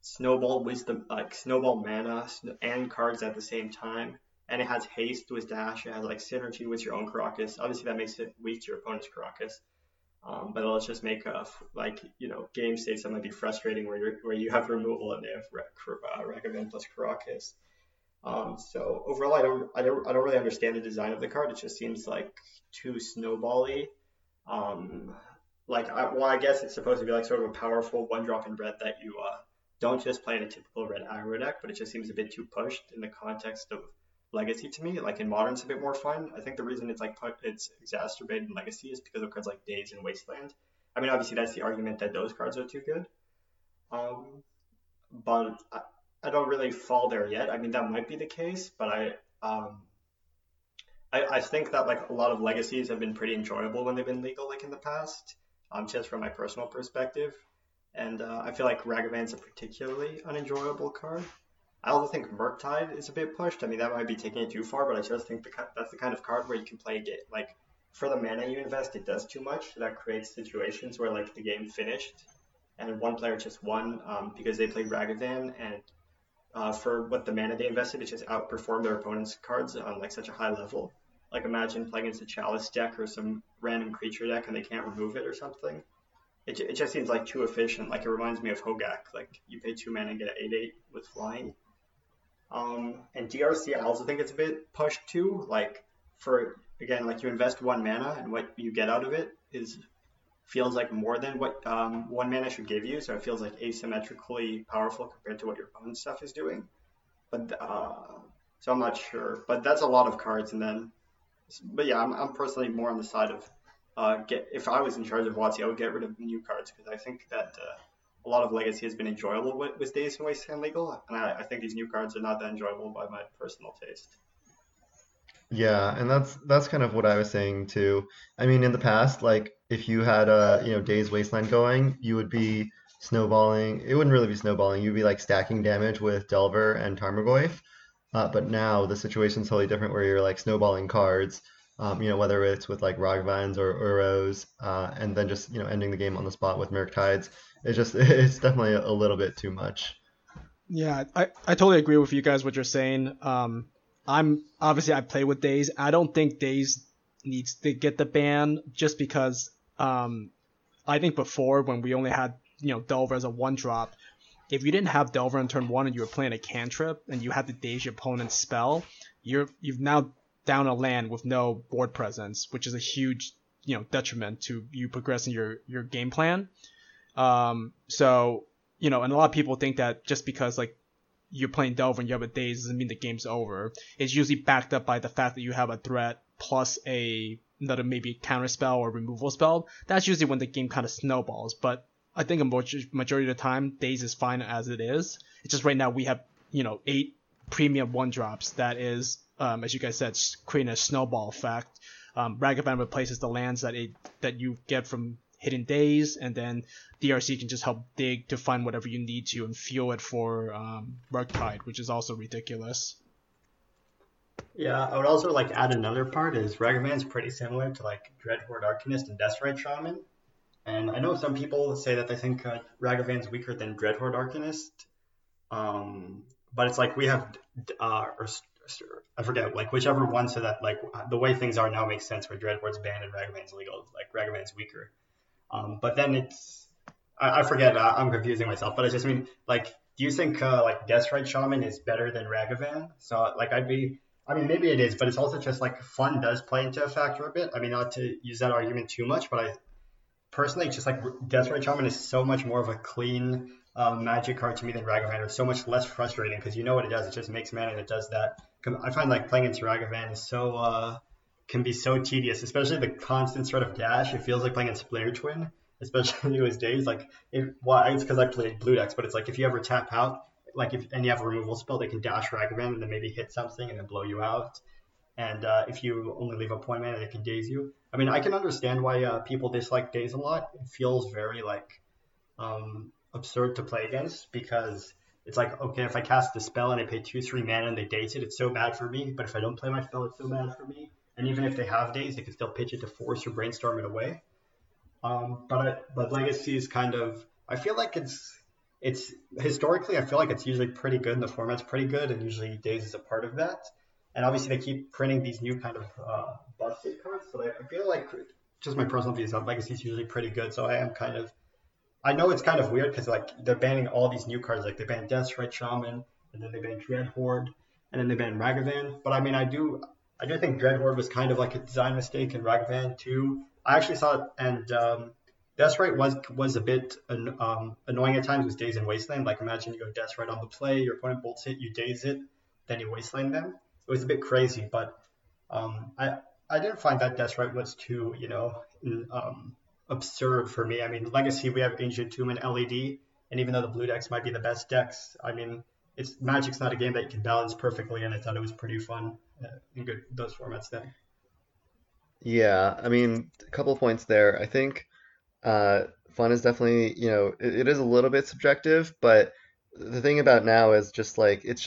snowball wisdom, snowball mana and cards at the same time. And it has haste with dash. It has synergy with your own Caracas. Obviously, that makes it weak to your opponent's Caracas. But it'll just make game states that might be frustrating where you have removal and they have Ragavan plus Caracas. So overall, I don't really understand the design of the card. It just seems like too snowball-y. I guess it's supposed to be like sort of a powerful 1-drop in red that you don't just play in a typical red aggro deck, but it just seems a bit too pushed in the context of Legacy to me. In Modern, it's a bit more fun. I think the reason it's exacerbated in Legacy is because of cards like Days and Wasteland. Obviously that's the argument that those cards are too good. But I don't really fall there yet. That might be the case, but I think that a lot of Legacies have been pretty enjoyable when they've been legal in the past, just from my personal perspective. And I feel like Ragavan's a particularly unenjoyable card. I also think Murktide is a bit pushed. I mean, that might be taking it too far, but I just think that's the kind of card where you can play a game. Like, for the mana you invest, it does too much. That creates situations where, like, the game finished, and one player just won because they played Ragavan, and for what the mana they invested, it just outperformed their opponent's cards on, like, such a high level. Like, imagine playing against a Chalice deck or some random creature deck, and they can't remove it or something. It just seems, like, too efficient. Like, it reminds me of Hogak. Like, you pay 2 mana and get an 8/8 with flying. And DRC, I also think it's a bit pushed too. Like, for, again, like, you invest 1 mana and what you get out of it feels like more than what 1 mana should give you. So it feels like asymmetrically powerful compared to what your opponent's stuff is doing. But so I'm not sure. But that's a lot of cards. And then, but yeah, I'm personally more on the side of if I was in charge of WotC, I would get rid of new cards because I think that. A lot of Legacy has been enjoyable with Days and Wasteland Legal, and I think these new cards are not that enjoyable by my personal taste. Yeah, and that's kind of what I was saying too. I mean, in the past, like if you had a Days Wasteland going, you would be snowballing. It wouldn't really be snowballing. You'd be like stacking damage with Delver and Tarmogoyf. But now the situation's totally different, where you're like snowballing cards. Whether it's with like Ragavans or Uros, and then just ending the game on the spot with Murktides. It's definitely a little bit too much. Yeah, I totally agree with you guys what you're saying. I play with Daze. I don't think Daze needs to get the ban just because I think before when we only had Delver as a 1-drop, if you didn't have Delver on turn 1 and you were playing a cantrip and you had to Daze your opponent's spell, you've now down a land with no board presence, which is a huge detriment to you progressing your game plan. And a lot of people think that just because like you're playing Delver and you have a Daze doesn't mean the game's over. It's usually backed up by the fact that you have a threat plus another maybe counter spell or removal spell. That's usually when the game kind of snowballs. But I think a majority of the time Daze is fine as it is. It's just right now we have 8 premium 1-drops that is as you guys said creating a snowball effect. Ragavan replaces the lands that you get from Hidden Days, and then DRC can just help dig to find whatever you need to and fuel it for Murktide, which is also ridiculous. Yeah, I would also like to add another part is Ragavan's pretty similar to like Dreadhorde Arcanist and Deathrite Shaman, and I know some people say that they think Ragavan's weaker than Dreadhorde Arcanist, but it's like we have I forget like whichever one, so that like the way things are now makes sense where Dreadhorde's banned and Ragavan's legal, like Ragavan's weaker. But then it's, I forget, I'm confusing myself, but I just mean, like, do you think, like, Deathrite Shaman is better than Ragavan? So, like, maybe it is, but it's also just, like, fun does play into a factor a bit. I mean, not to use that argument too much, but I personally just, like, Deathrite Shaman is so much more of a clean magic card to me than Ragavan. It's so much less frustrating, because you know what it does, it just makes mana and it does that. I find, like, playing into Ragavan is so, can be so tedious, especially the constant sort of dash. It feels like playing in Splitter Twin, especially in these days. Like, it's because I played blue decks, but it's like if you ever tap out, like and you have a removal spell, they can dash Ragavan and then maybe hit something and then blow you out. And if you only leave a point mana, they can Daze you. I mean, I can understand why people dislike Daze a lot. It feels very like absurd to play against because it's like, okay, if I cast the spell and I pay 2/3 mana and they Daze it, it's so bad for me. But if I don't play my spell, it's so bad for me. And even if they have Days, they can still pitch it to Force or Brainstorm it away. But Legacy is kind of, I feel like it's historically, I feel like it's usually pretty good and the format's pretty good, and usually Days is a part of that. And obviously they keep printing these new kind of busted cards, so I feel like, just my personal view is that Legacy is usually pretty good, so I know it's kind of weird because like they're banning all these new cards, like they banned Deathrite Shaman, and then they banned Dreadhorde, and then they banned Ragavan, but I mean, I do think Dreadhorde was kind of like a design mistake in Ragavan too. I actually saw it, and Deathrite was a bit annoying at times with Daze and Wasteland. Like imagine you go Deathrite on the play, your opponent bolts it, you Daze it, then you Wasteland them. It was a bit crazy, but I didn't find that Deathrite was too absurd for me. I mean, Legacy, we have Ancient Tomb and LED, and even though the blue decks might be the best decks, I mean, Magic's not a game that you can balance perfectly, and I thought it was pretty fun. In good those formats then. Yeah, I mean, a couple points there. I think fun is definitely, you know, it is a little bit subjective, but the thing about now is just like, it's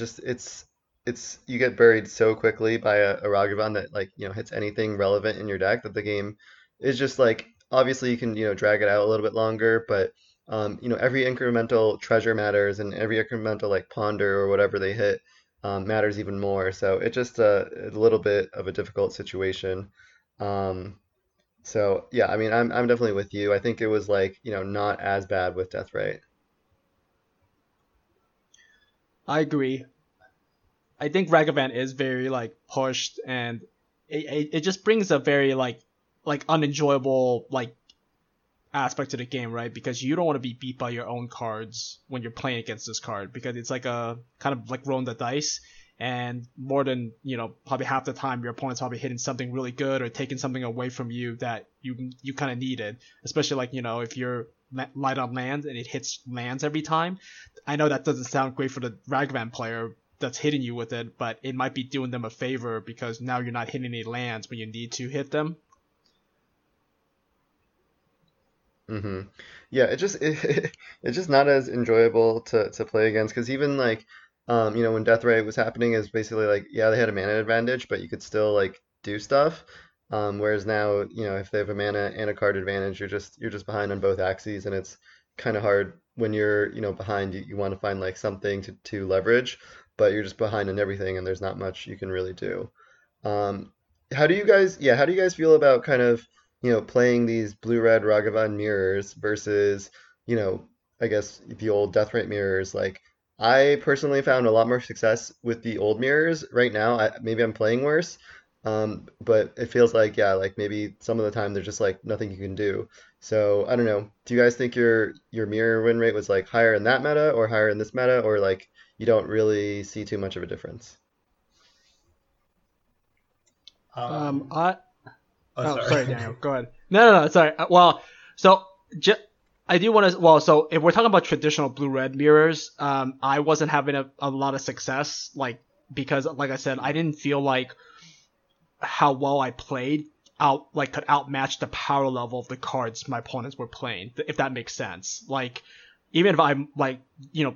you get buried so quickly by a Ragavan that, like, you know, hits anything relevant in your deck that the game is just like, obviously you can, you know, drag it out a little bit longer, but you know, every incremental treasure matters, and every incremental like ponder or whatever they hit matters even more. So it's just a little bit of a difficult situation. So yeah, I mean, I'm definitely with you. I think it was like, you know, not as bad with Death Rite. I agree. I think Ragavan is very like pushed, and it just brings a very like unenjoyable like aspect to the game, right? Because you don't want to be beat by your own cards when you're playing against this card, because it's like a kind of like rolling the dice, and more than, you know, probably half the time your opponent's probably hitting something really good or taking something away from you that you kind of needed, especially like, you know, if you're light on land and it hits lands every time. I know that doesn't sound great for the Ragavan player that's hitting you with it, but it might be doing them a favor because now you're not hitting any lands when you need to hit them. Yeah, it's just not as enjoyable to play against, because even like you know, when Death Ray was happening, is basically like, yeah, they had a mana advantage, but you could still like do stuff. Whereas now, you know, if they have a mana and a card advantage, you're just behind on both axes, and it's kind of hard when you're, you know, behind. You want to find like something to leverage, but you're just behind on everything, and there's not much you can really do. How do you guys feel about kind of, you know, playing these blue-red Ragavan mirrors versus, you know, I guess the old Death Rate mirrors? Like, I personally found a lot more success with the old mirrors right now. Maybe I'm playing worse, but it feels like, yeah, like maybe some of the time there's just like nothing you can do. So I don't know. Do you guys think your mirror win rate was like higher in that meta or higher in this meta, or like you don't really see too much of a difference? Sorry, Daniel. Go ahead. No, sorry. Well, so I do want to. Well, so if we're talking about traditional blue-red mirrors, I wasn't having a lot of success, like, because, like I said, I didn't feel like how well I played could outmatch the power level of the cards my opponents were playing, if that makes sense. Like, even if I'm like, you know,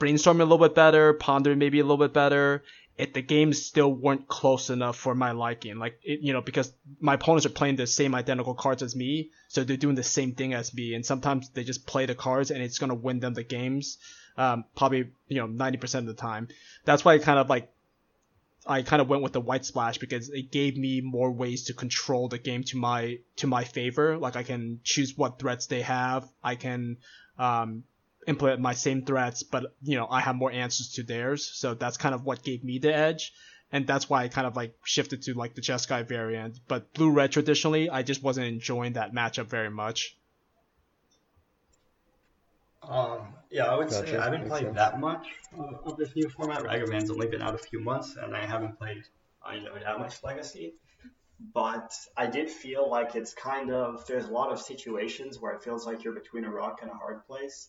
brainstorming a little bit better, pondering maybe a little bit better, the games still weren't close enough for my liking. Like, it, you know, because my opponents are playing the same identical cards as me, so they're doing the same thing as me, and sometimes they just play the cards and it's going to win them the games, probably, you know, 90% of the time. That's why I kind of went with the white splash, because it gave me more ways to control the game to my favor. Like, I can choose what threats they have. I can implement my same threats, but, you know, I have more answers to theirs, so that's kind of what gave me the edge, and that's why I kind of like shifted to like the Jeskai variant. But blue-red traditionally, I just wasn't enjoying that matchup very much. Yeah, I would say I haven't played that much of this new format. Ragavan's only been out a few months, and I haven't played, you know, that much Legacy. But I did feel like it's kind of, there's a lot of situations where it feels like you're between a rock and a hard place.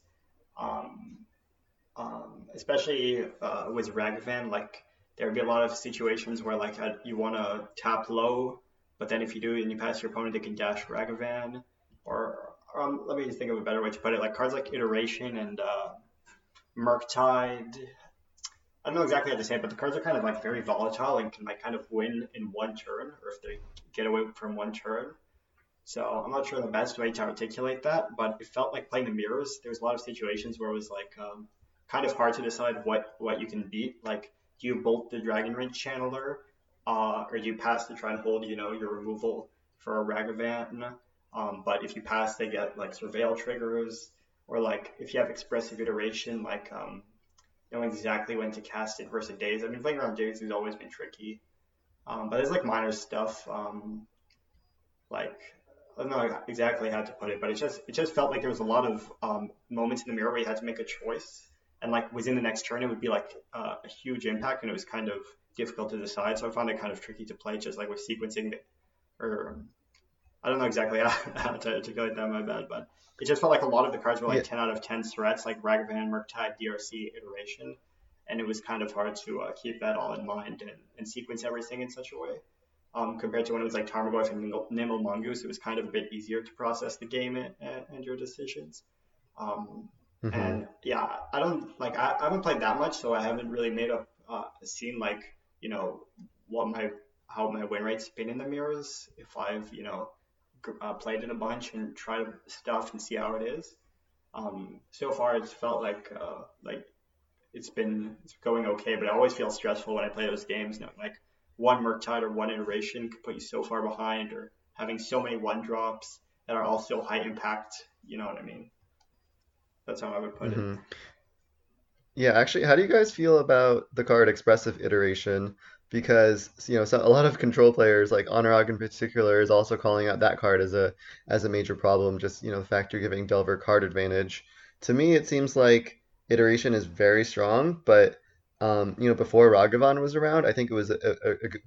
Especially with Ragavan, like there would be a lot of situations where like you want to tap low, but then if you do and you pass your opponent, they can dash Ragavan, or let me just think of a better way to put it. Like cards like Iteration and Murktide, I don't know exactly how to say it, but the cards are kind of like very volatile and can like kind of win in one turn, or if they get away from one turn. So I'm not sure the best way to articulate that, but it felt like playing the mirrors. There was a lot of situations where it was like kind of hard to decide what you can beat. Like, do you bolt the Dragon Ridge Channeler, or do you pass to try and hold, you know, your removal for a Ragavan? But if you pass, they get like Surveil triggers, or like if you have Expressive Iteration, like knowing exactly when to cast it versus Days. I mean, playing around Days has always been tricky, but it's like minor stuff, like. I don't know exactly how to put it, but it just felt like there was a lot of moments in the mirror where you had to make a choice, and like within the next turn it would be like a huge impact, and it was kind of difficult to decide. So I found it kind of tricky to play, just like with sequencing, or I don't know exactly how to articulate that. My bad, but it just felt like a lot of the cards were like 10 out of 10 threats, like Ragavan, Murktide, DRC, Iteration, and it was kind of hard to keep that all in mind and sequence everything in such a way. compared to when it was like Tarmogoyf and Nimble Mongoose. It was kind of a bit easier to process the game and your decisions. And yeah, I don't like, I haven't played that much, so I haven't really made up seen like, you know, what my, how my win rate's been in the mirrors, if I've, you know, played it a bunch and tried stuff and see how it is. So far it's felt like it's going okay, but I always feel stressful when I play those games. You know, like one Murktide or one iteration could put you so far behind, or having so many one drops that are also high impact. You know what I mean? That's how I would put it. Yeah, actually, how do you guys feel about the card Expressive Iteration? Because, you know, so a lot of control players, like Anurag in particular, is also calling out that card as a major problem. Just, you know, the fact you're giving Delver card advantage. To me, it seems like Iteration is very strong, but you know, before Ragavan was around, I think it was a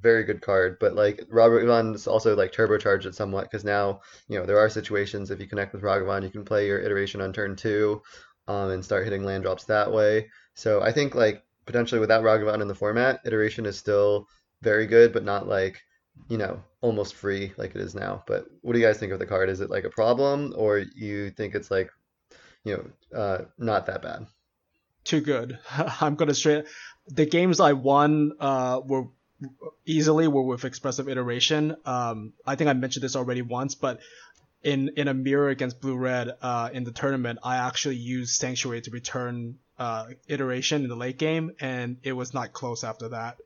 very good card. But like Ragavan's also like turbocharged it somewhat, because now, you know, there are situations if you connect with Ragavan, you can play your Iteration on turn 2, and start hitting land drops that way. So I think like potentially without Ragavan in the format, Iteration is still very good, but not like, you know, almost free like it is now. But what do you guys think of the card? Is it like a problem, or you think it's like, you know, not that bad? Too good. I'm going to straight. The games I won were with Expressive Iteration. I think I mentioned this already once, but in a mirror against Blue Red in the tournament, I actually used Sanctuary to return Iteration in the late game, and it was not close after that.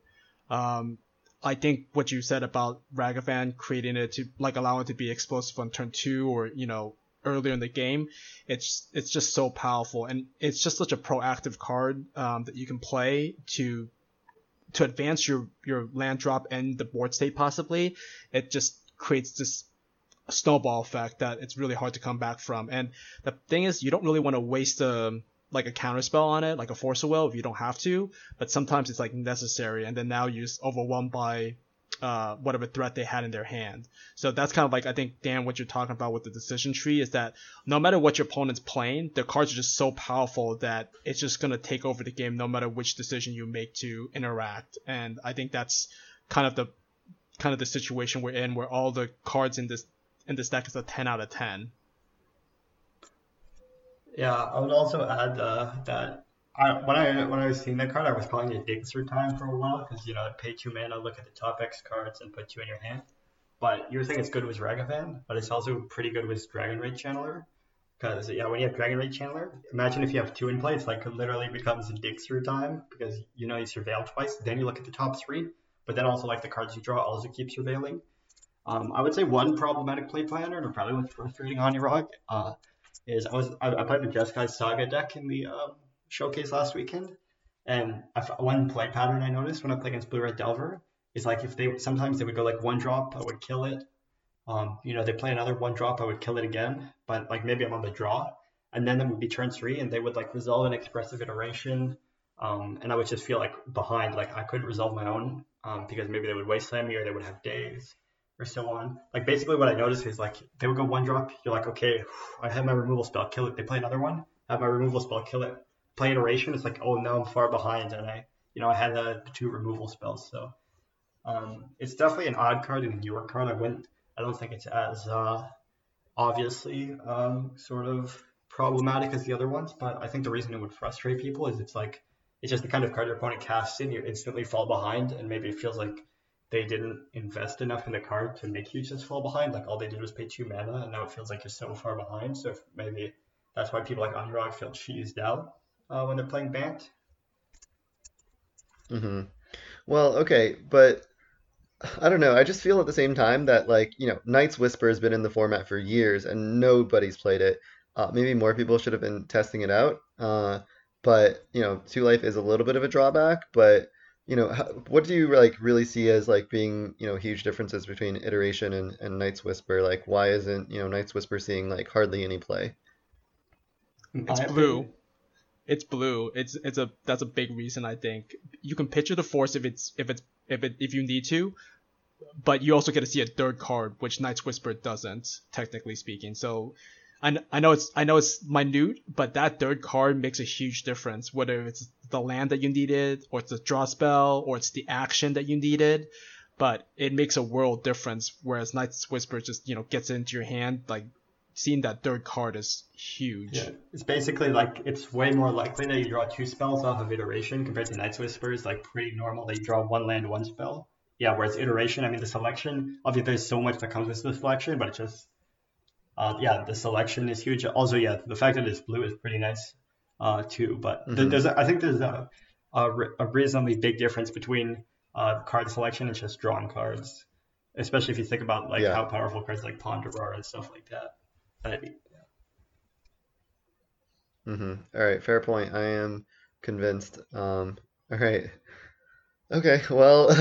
I think what you said about Ragavan creating it to like allow it to be explosive on turn 2, or, you know, earlier in the game, it's just so powerful, and it's just such a proactive card that you can play to advance your land drop and the board state possibly. It just creates this snowball effect that it's really hard to come back from. And the thing is, you don't really want to waste a counterspell on it, like a Force of Will, if you don't have to, but sometimes it's like necessary, and then now you're just overwhelmed by whatever threat they had in their hand. So that's kind of like, I think, Dan, what you're talking about with the decision tree is that no matter what your opponent's playing, their cards are just so powerful that it's just going to take over the game no matter which decision you make to interact. And I think that's kind of the situation we're in, where all the cards in this deck is a 10 out of 10. Yeah, I would also add that when I was seeing that card, I was calling it Digster Time for a while, because, you know, I'd pay 2 mana, look at the top X cards, and put 2 in your hand. But you were saying it's good with Ragavan, but it's also pretty good with Dragon Raid Channeler. Because, yeah, when you have Dragon Raid Channeler, imagine if you have 2 in play, it's like it literally becomes a Digster Time, because, you know, you surveil twice, then you look at the top 3, but then also, like, the cards you draw also keep surveilling. I would say one problematic play planner, and it probably was frustrating on your rock, is I played the Jeskai Saga deck in the showcase last weekend, and one play pattern I noticed when I play against Blue-Red Delver is like, if sometimes they would go like one drop, I would kill it. You know, they play another one drop, I would kill it again, but like maybe I'm on the draw, and then it would be turn 3, and they would like resolve an Expressive Iteration, and I would just feel like behind, like I couldn't resolve my own because maybe they would wasteland me, or they would have days, or so on. Like basically what I noticed is like they would go one drop, you're like, okay, I have my removal spell, kill it. They play another one, I have my removal spell, kill it. Play Iteration, it's like, oh, now I'm far behind, and I had 2 removal spells. So it's definitely an odd card and a newer card. I don't think it's as obviously sort of problematic as the other ones, but I think the reason it would frustrate people is it's like, it's just the kind of card your opponent casts in, you instantly fall behind, and maybe it feels like they didn't invest enough in the card to make you just fall behind. Like all they did was pay 2 mana, and now it feels like you're so far behind. So if maybe that's why people like Anurag feel cheesed out when they're playing Bant. Well, okay, but I don't know. I just feel at the same time that, like, you know, Knight's Whisper has been in the format for years and nobody's played it. Maybe more people should have been testing it out. But, you know, 2-life is a little bit of a drawback. But, you know, what do you like really see as like being, you know, huge differences between Iteration and Knight's Whisper? Like, why isn't, you know, Knight's Whisper seeing like hardly any play? It's blue. It's blue. That's a big reason, I think. You can picture the Force if you need to, but you also get to see a third card, which Knight's Whisper doesn't, technically speaking. So I know it's minute, but that third card makes a huge difference, whether it's the land that you needed, or it's the draw spell, or it's the action that you needed. but it makes a world difference, whereas Knight's Whisper just, you know, gets into your hand. Like, seeing that third card is huge. Yeah. It's basically like, it's way more likely that you draw two spells off of Iteration compared to Knight's Whisper. Is like pretty normal that you draw one land, one spell. Yeah, whereas Iteration, I mean, the selection, obviously there's so much that comes with the selection, but it just, yeah, the selection is huge. Also, yeah, the fact that it's blue is pretty nice too. But I think there's a reasonably big difference between card selection and just drawing cards, especially if you think about like how powerful cards like Ponderar and stuff like that. All right, fair point. I am convinced. All right. Okay, well,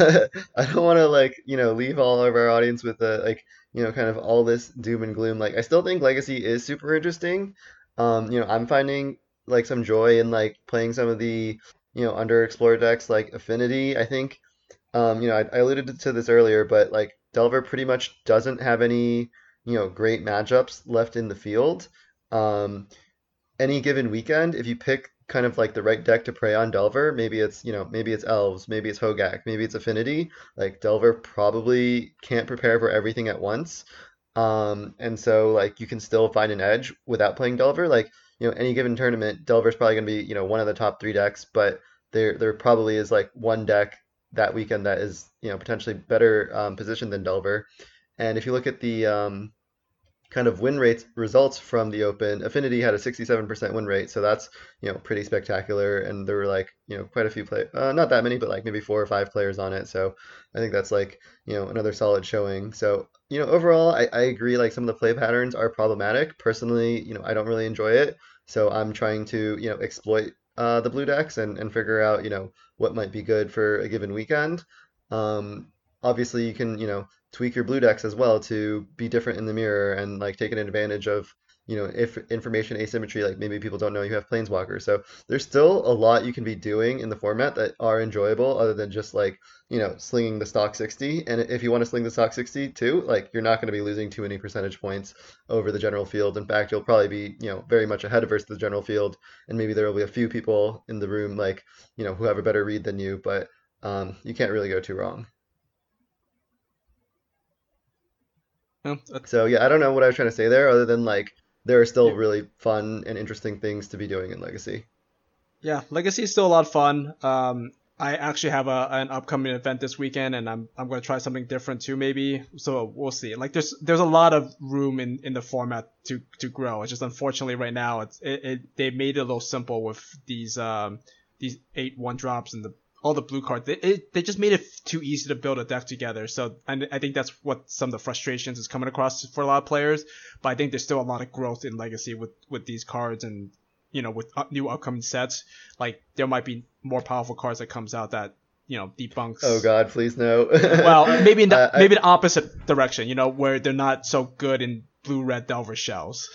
I don't want to, like, you know, leave all of our audience with, like, you know, kind of all this doom and gloom. Like, I still think Legacy is super interesting. You know, I'm finding, like, some joy in, like, playing some of the, you know, underexplored decks, like Affinity, I think. You know, I alluded to this earlier, but, like, Delver pretty much doesn't have any, you know, great matchups left in the field. Any given weekend, if you pick kind of like the right deck to prey on Delver, maybe it's, you know, maybe it's Elves, maybe it's Hogak, maybe it's Affinity, like Delver probably can't prepare for everything at once. And so like you can still find an edge without playing Delver. Like, you know, any given tournament, Delver's probably going to be, you know, one of the top three decks, but there probably is like one deck that weekend that is, you know, potentially better positioned than Delver. And if you look at the kind of win rates results from the Open, Affinity had a 67% win rate, so that's, you know, pretty spectacular. And there were like, you know, quite a few players, not that many, but like maybe 4 or 5 players on it. So I think that's like, you know, another solid showing. So, you know, overall, I agree, like some of the play patterns are problematic. Personally, you know, I don't really enjoy it. So I'm trying to, you know, exploit the blue decks and figure out, you know, what might be good for a given weekend. Obviously, you can, you know, tweak your blue decks as well to be different in the mirror and like taking advantage of, you know, if information asymmetry, like maybe people don't know you have Planeswalker. So there's still a lot you can be doing in the format that are enjoyable other than just like, you know, slinging the stock 60. And if you want to sling the stock 60 too, like you're not going to be losing too many percentage points over the general field. In fact, you'll probably be, you know, very much ahead of versus the general field. And maybe there will be a few people in the room, like, you know, who have a better read than you, but you can't really go too wrong. So yeah, I don't know what I was trying to say there, other than like there are still really fun and interesting things to be doing in Legacy. Yeah, Legacy is still a lot of fun. I actually have an upcoming event this weekend, and I'm going to try something different too, maybe. So we'll see. Like there's a lot of room in the format to grow. It's just unfortunately right now they made it a little simple with these 8/1 drops and all the blue cards. They just made it too easy to build a deck together. So I think that's what some of the frustrations is coming across for a lot of players. But I think there's still a lot of growth in Legacy with these cards, and, you know, with new upcoming sets, like there might be more powerful cards that comes out that, you know, debunks. Oh God, please no. Well, maybe the opposite direction, you know, where they're not so good in Blue-Red Delver shells.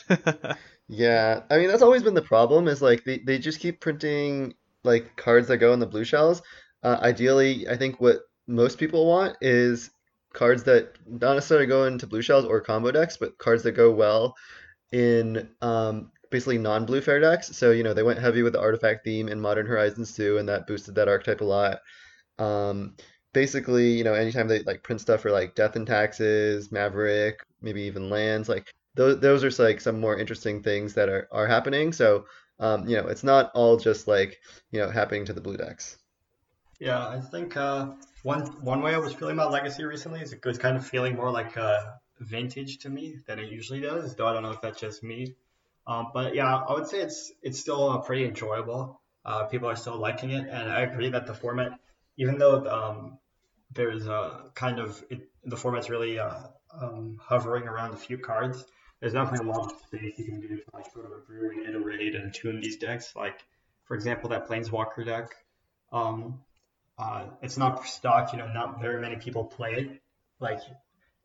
Yeah, I mean that's always been the problem. Is like they just keep printing like cards that go in the blue shells. Ideally, I think what most people want is cards that not necessarily go into blue shells or combo decks, but cards that go well in basically non-blue fair decks. So, you know, they went heavy with the artifact theme in Modern Horizons 2, and that boosted that archetype a lot. Basically, you know, anytime they like print stuff for like Death and Taxes, Maverick, maybe even lands, like those are like some more interesting things that are happening. So you know, it's not all just like, you know, happening to the blue decks. Yeah, I think one way I was feeling about Legacy recently is it was kind of feeling more like vintage to me than it usually does, though I don't know if that's just me. But yeah, I would say it's still pretty enjoyable. People are still liking it, and I agree that the format, even though there's a kind of the format's really hovering around a few cards, there's definitely a lot of space you can do to like sort of brew and iterate and tune these decks. Like, for example, that Planeswalker deck. It's not stocked, you know, not very many people play it. Like,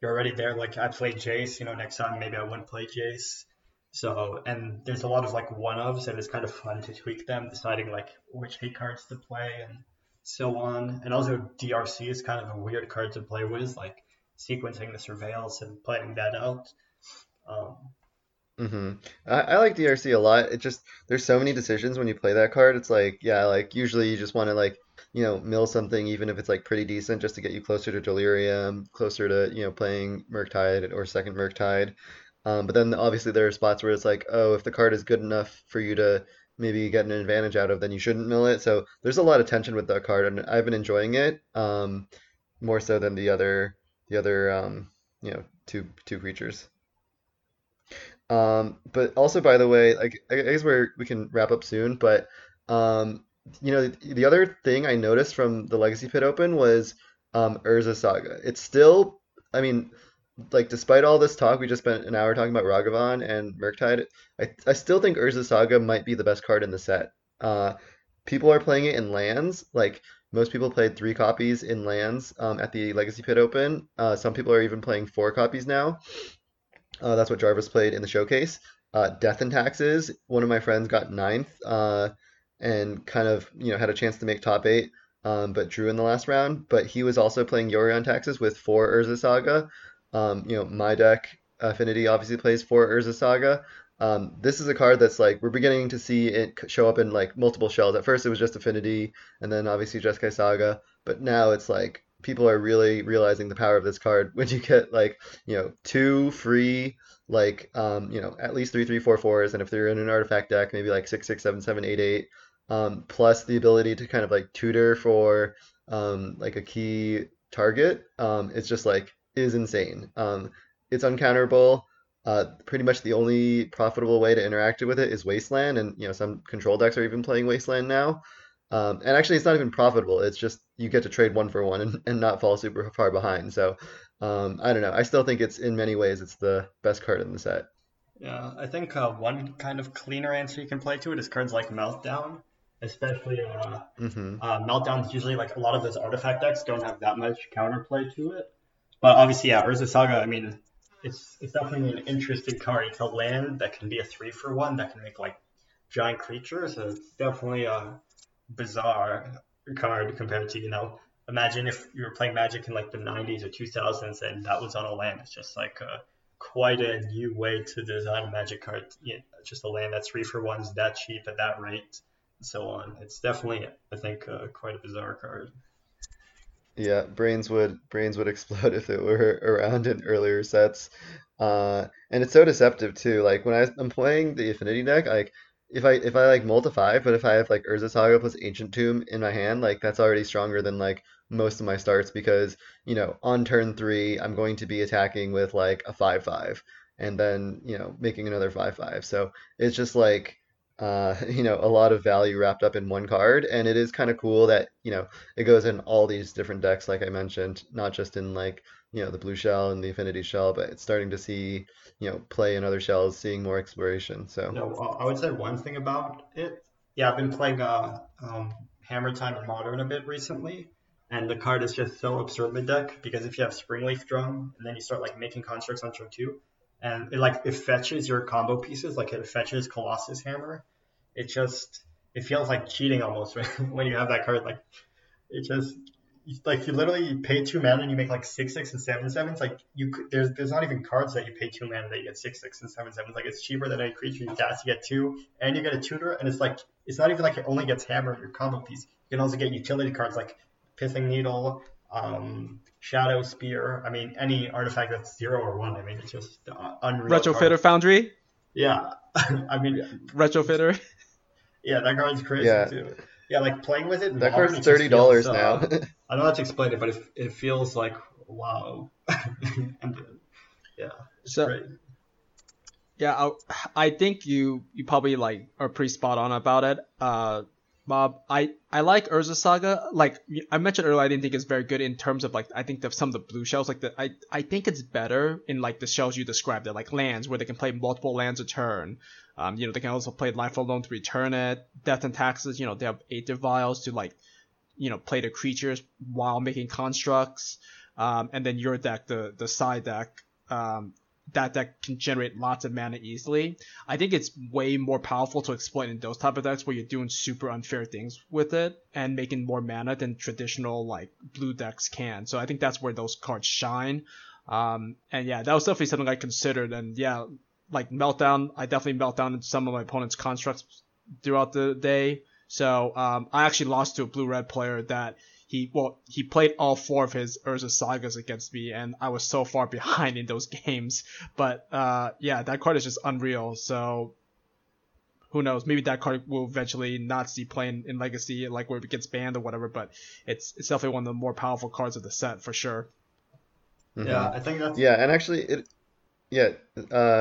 you're already there. Like, I played Jace, you know, next time maybe I wouldn't play Jace. So, and there's a lot of like one-ofs, and it's kind of fun to tweak them, deciding like which hate cards to play and so on. And also DRC is kind of a weird card to play with, like sequencing the surveils and planning that out. I like DRC a lot. It just, there's so many decisions when you play that card. It's like, yeah, like usually you just want to like you know, mill something, even if it's like pretty decent, just to get you closer to Delirium, closer to, you know, playing Murktide or second Murktide. But then obviously there are spots where it's like, oh, if the card is good enough for you to maybe get an advantage out of, then you shouldn't mill it. So there's a lot of tension with that card, and I've been enjoying it more so than the other two creatures. But also, by the way, I guess we can wrap up soon, but the other thing I noticed from the Legacy Pit Open was Urza Saga. It's still, I mean, like, despite all this talk, we just spent an hour talking about Ragavan and Murktide. I still think Urza Saga might be the best card in the set. People are playing it in lands. Like, most people played 3 copies in lands at the Legacy Pit Open. Some people are even playing 4 copies now. That's what Jarvis played in the showcase. Death and Taxes, one of my friends got 9th and kind of, had a chance to make top 8, but drew in the last round. But he was also playing Yorion Taxes with 4 Urza Saga. My deck, Affinity, obviously plays 4 Urza Saga. This is a card that's like, we're beginning to see it show up in like multiple shells. At first it was just Affinity, and then obviously Jeskai Saga, but now it's like people are really realizing the power of this card when you get like, 2 free, like, at least 3/3/4/4s, and if they're in an artifact deck, maybe like 6/6, 7/7, 8/8, plus the ability to kind of like tutor for like a key target. It's just like, is insane. It's uncounterable. Pretty much the only profitable way to interact with it is Wasteland, and some control decks are even playing Wasteland now. And actually, it's not even profitable. It's just you get to trade 1 for 1 and not fall super far behind. So I don't know. I still think it's, in many ways, it's the best card in the set. Yeah, I think one kind of cleaner answer you can play to it is cards like Meltdown. Especially Meltdown's usually, like, a lot of those artifact decks don't have that much counterplay to it. But obviously, yeah, Urza Saga, I mean, it's definitely an interesting card. It's a land that can be a 3/1 that can make, like, giant creatures. So it's definitely a bizarre card compared to, imagine if you were playing Magic in, like, the 90s or 2000s and that was on a land. It's just, like, quite a new way to design a Magic card. Just a land that's 3/1s, that cheap at that rate, and so on. It's definitely, I think, quite a bizarre card. Yeah, brains would explode if it were around in earlier sets, and it's so deceptive too. Like, when I'm playing the Affinity deck, like if I like mull to 5, but if I have like Urza Saga plus Ancient Tomb in my hand, like that's already stronger than like most of my starts, because on turn 3 I'm going to be attacking with like a 5/5, and then making another 5/5. So it's just like, a lot of value wrapped up in one card, and it is kind of cool that it goes in all these different decks, like I mentioned, not just in like the blue shell and the Affinity shell, but it's starting to see play in other shells, seeing more exploration. So I would say one thing about it, I've been playing Hammer Time in Modern a bit recently, and the card is just so absurd in the deck, because if you have Springleaf Drum and then you start like making constructs on turn 2, and it fetches your combo pieces, like it fetches Colossus Hammer. It feels like cheating almost when you have that card. Like, it just, like, you literally pay 2 mana and you make like 6/6 and 7/7. Like, there's not even cards that you pay 2 mana that you get 6/6 and 7/7. Like, it's cheaper than any creature you cast. You get 2 and you get a tutor, and it's like, it's not even like it only gets Hammer in your combo piece. You can also get utility cards like Pithing Needle, Shadow Spear. I mean, any artifact that's 0 or 1. I mean, it's just unreal. Retrofitter card. Foundry. Yeah, I mean, Retrofitter. Yeah, that card's crazy too. Yeah, like playing with it. That card's $30 now. I don't have to explain it, but it feels like wow. Yeah. So. Great. Yeah, I think you probably like are pretty spot on about it. Bob, I like Urza Saga. Like I mentioned earlier, I didn't think it's very good in terms of like, I think that some of the blue shells, like I think it's better in like the shells you described. They're like lands where they can play multiple lands a turn. They can also play Life Alone to return it. Death and Taxes, they have Aether Vials to like, play the creatures while making constructs. And then your deck, the side deck, that deck can generate lots of mana easily. I think it's way more powerful to exploit in those type of decks where you're doing super unfair things with it and making more mana than traditional like blue decks can. So I think that's where those cards shine. And yeah, that was definitely something I considered. And yeah, like Meltdown, I definitely Meltdown in some of my opponent's constructs throughout the day. So I actually lost to a blue-red player that he played all four of his Urza Sagas against me, and I was so far behind in those games. But yeah, that card is just unreal. So who knows? Maybe that card will eventually not see play in Legacy, like where it gets banned or whatever. But it's definitely one of the more powerful cards of the set for sure. Mm-hmm. Yeah, I think that's and actually it. Yeah,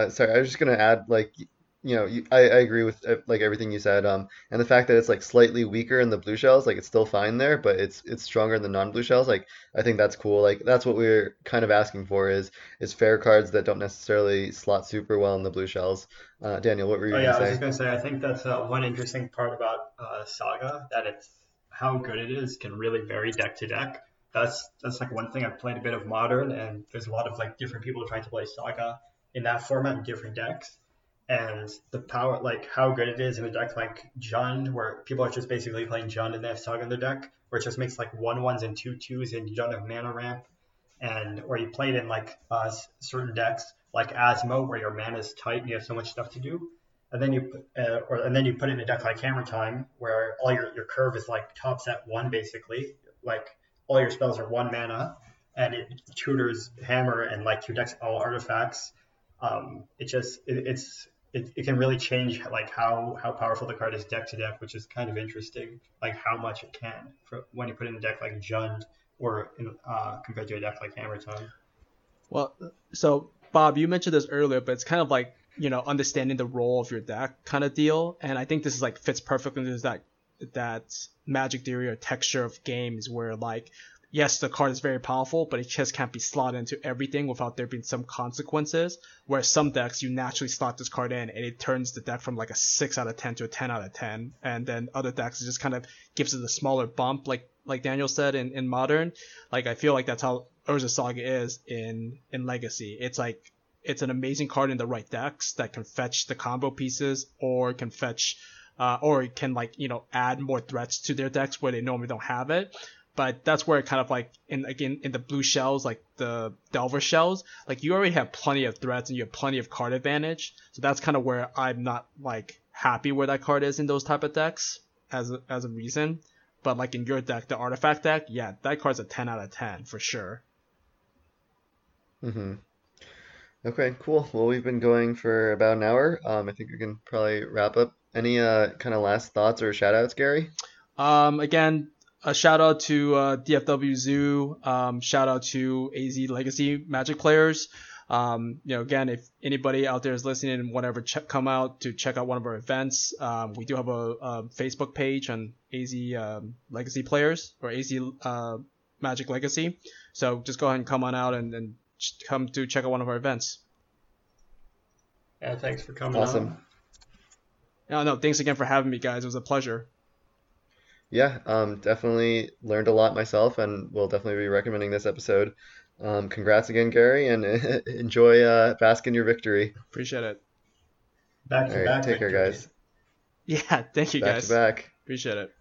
sorry, I was just gonna add, like, you know, I agree with like everything you said, and the fact that it's like slightly weaker in the blue shells, like it's still fine there, but it's stronger in the non-blue shells. Like I think that's cool. Like that's what we're kind of asking for is fair cards that don't necessarily slot super well in the blue shells. Daniel, what were you gonna say? I was just gonna say I think that's one interesting part about Saga, that it's how good it is can really vary deck to deck. That's like one thing. I've played a bit of Modern, and there's a lot of like different people trying to play Saga in that format in different decks. And the power, like how good it is in a deck like Jund, where people are just basically playing Jund and they have Saga in their deck, where it just makes like 1/1s and 2/2s, and you don't have mana ramp. And or you play it in like certain decks like Asmo, where your mana is tight and you have so much stuff to do. And then you and then you put it in a deck like Hammer Time, where all your curve is like top set one basically, like. All your spells are 1 mana, and it tutors Hammer and like your deck's all artifacts. It can really change like how powerful the card is deck to deck, which is kind of interesting. Like how much it can for when you put it in a deck like Jund or in, compared to a deck like Hammer Time. Well, so Bob, you mentioned this earlier, but it's kind of like, you know, understanding the role of your deck kind of deal, and I think this is like fits perfectly into that Magic theory or texture of games, where like yes, the card is very powerful, but it just can't be slotted into everything without there being some consequences. Whereas some decks, you naturally slot this card in and it turns the deck from like a 6 out of 10 to a 10 out of 10, and then other decks it just kind of gives it a smaller bump, like Daniel said in Modern. Like I feel like that's how Urza Saga is in Legacy. It's like it's an amazing card in the right decks that can fetch the combo pieces, or can fetch or it can, like, you know, add more threats to their decks where they normally don't have it. But that's where it kind of, like, in the blue shells, like the Delver shells, like you already have plenty of threats and you have plenty of card advantage. So that's kind of where I'm not, like, happy where that card is in those type of decks as a reason. But, like, in your deck, the artifact deck, yeah, that card's a 10 out of 10 for sure. Mm-hmm. Okay, cool. Well, we've been going for about an hour. I think we can probably wrap up. Any kind of last thoughts or shout-outs, Gary? Again, a shout-out to DFW Zoo. Shout-out to AZ Legacy Magic players. You know, again, if anybody out there is listening and want to ever come out to check out one of our events, we do have a Facebook page on AZ Legacy players, or AZ Magic Legacy. So just go ahead and come on out and come to check out one of our events. Yeah, thanks for coming. Awesome. On. No, thanks again for having me, guys. It was a pleasure. Yeah, definitely learned a lot myself, and will definitely be recommending this episode. Congrats again, Gary, and enjoy bask in your victory. Appreciate it. Back to back. All right, take care, guys. Yeah, thank you, guys. Back to back. Appreciate it.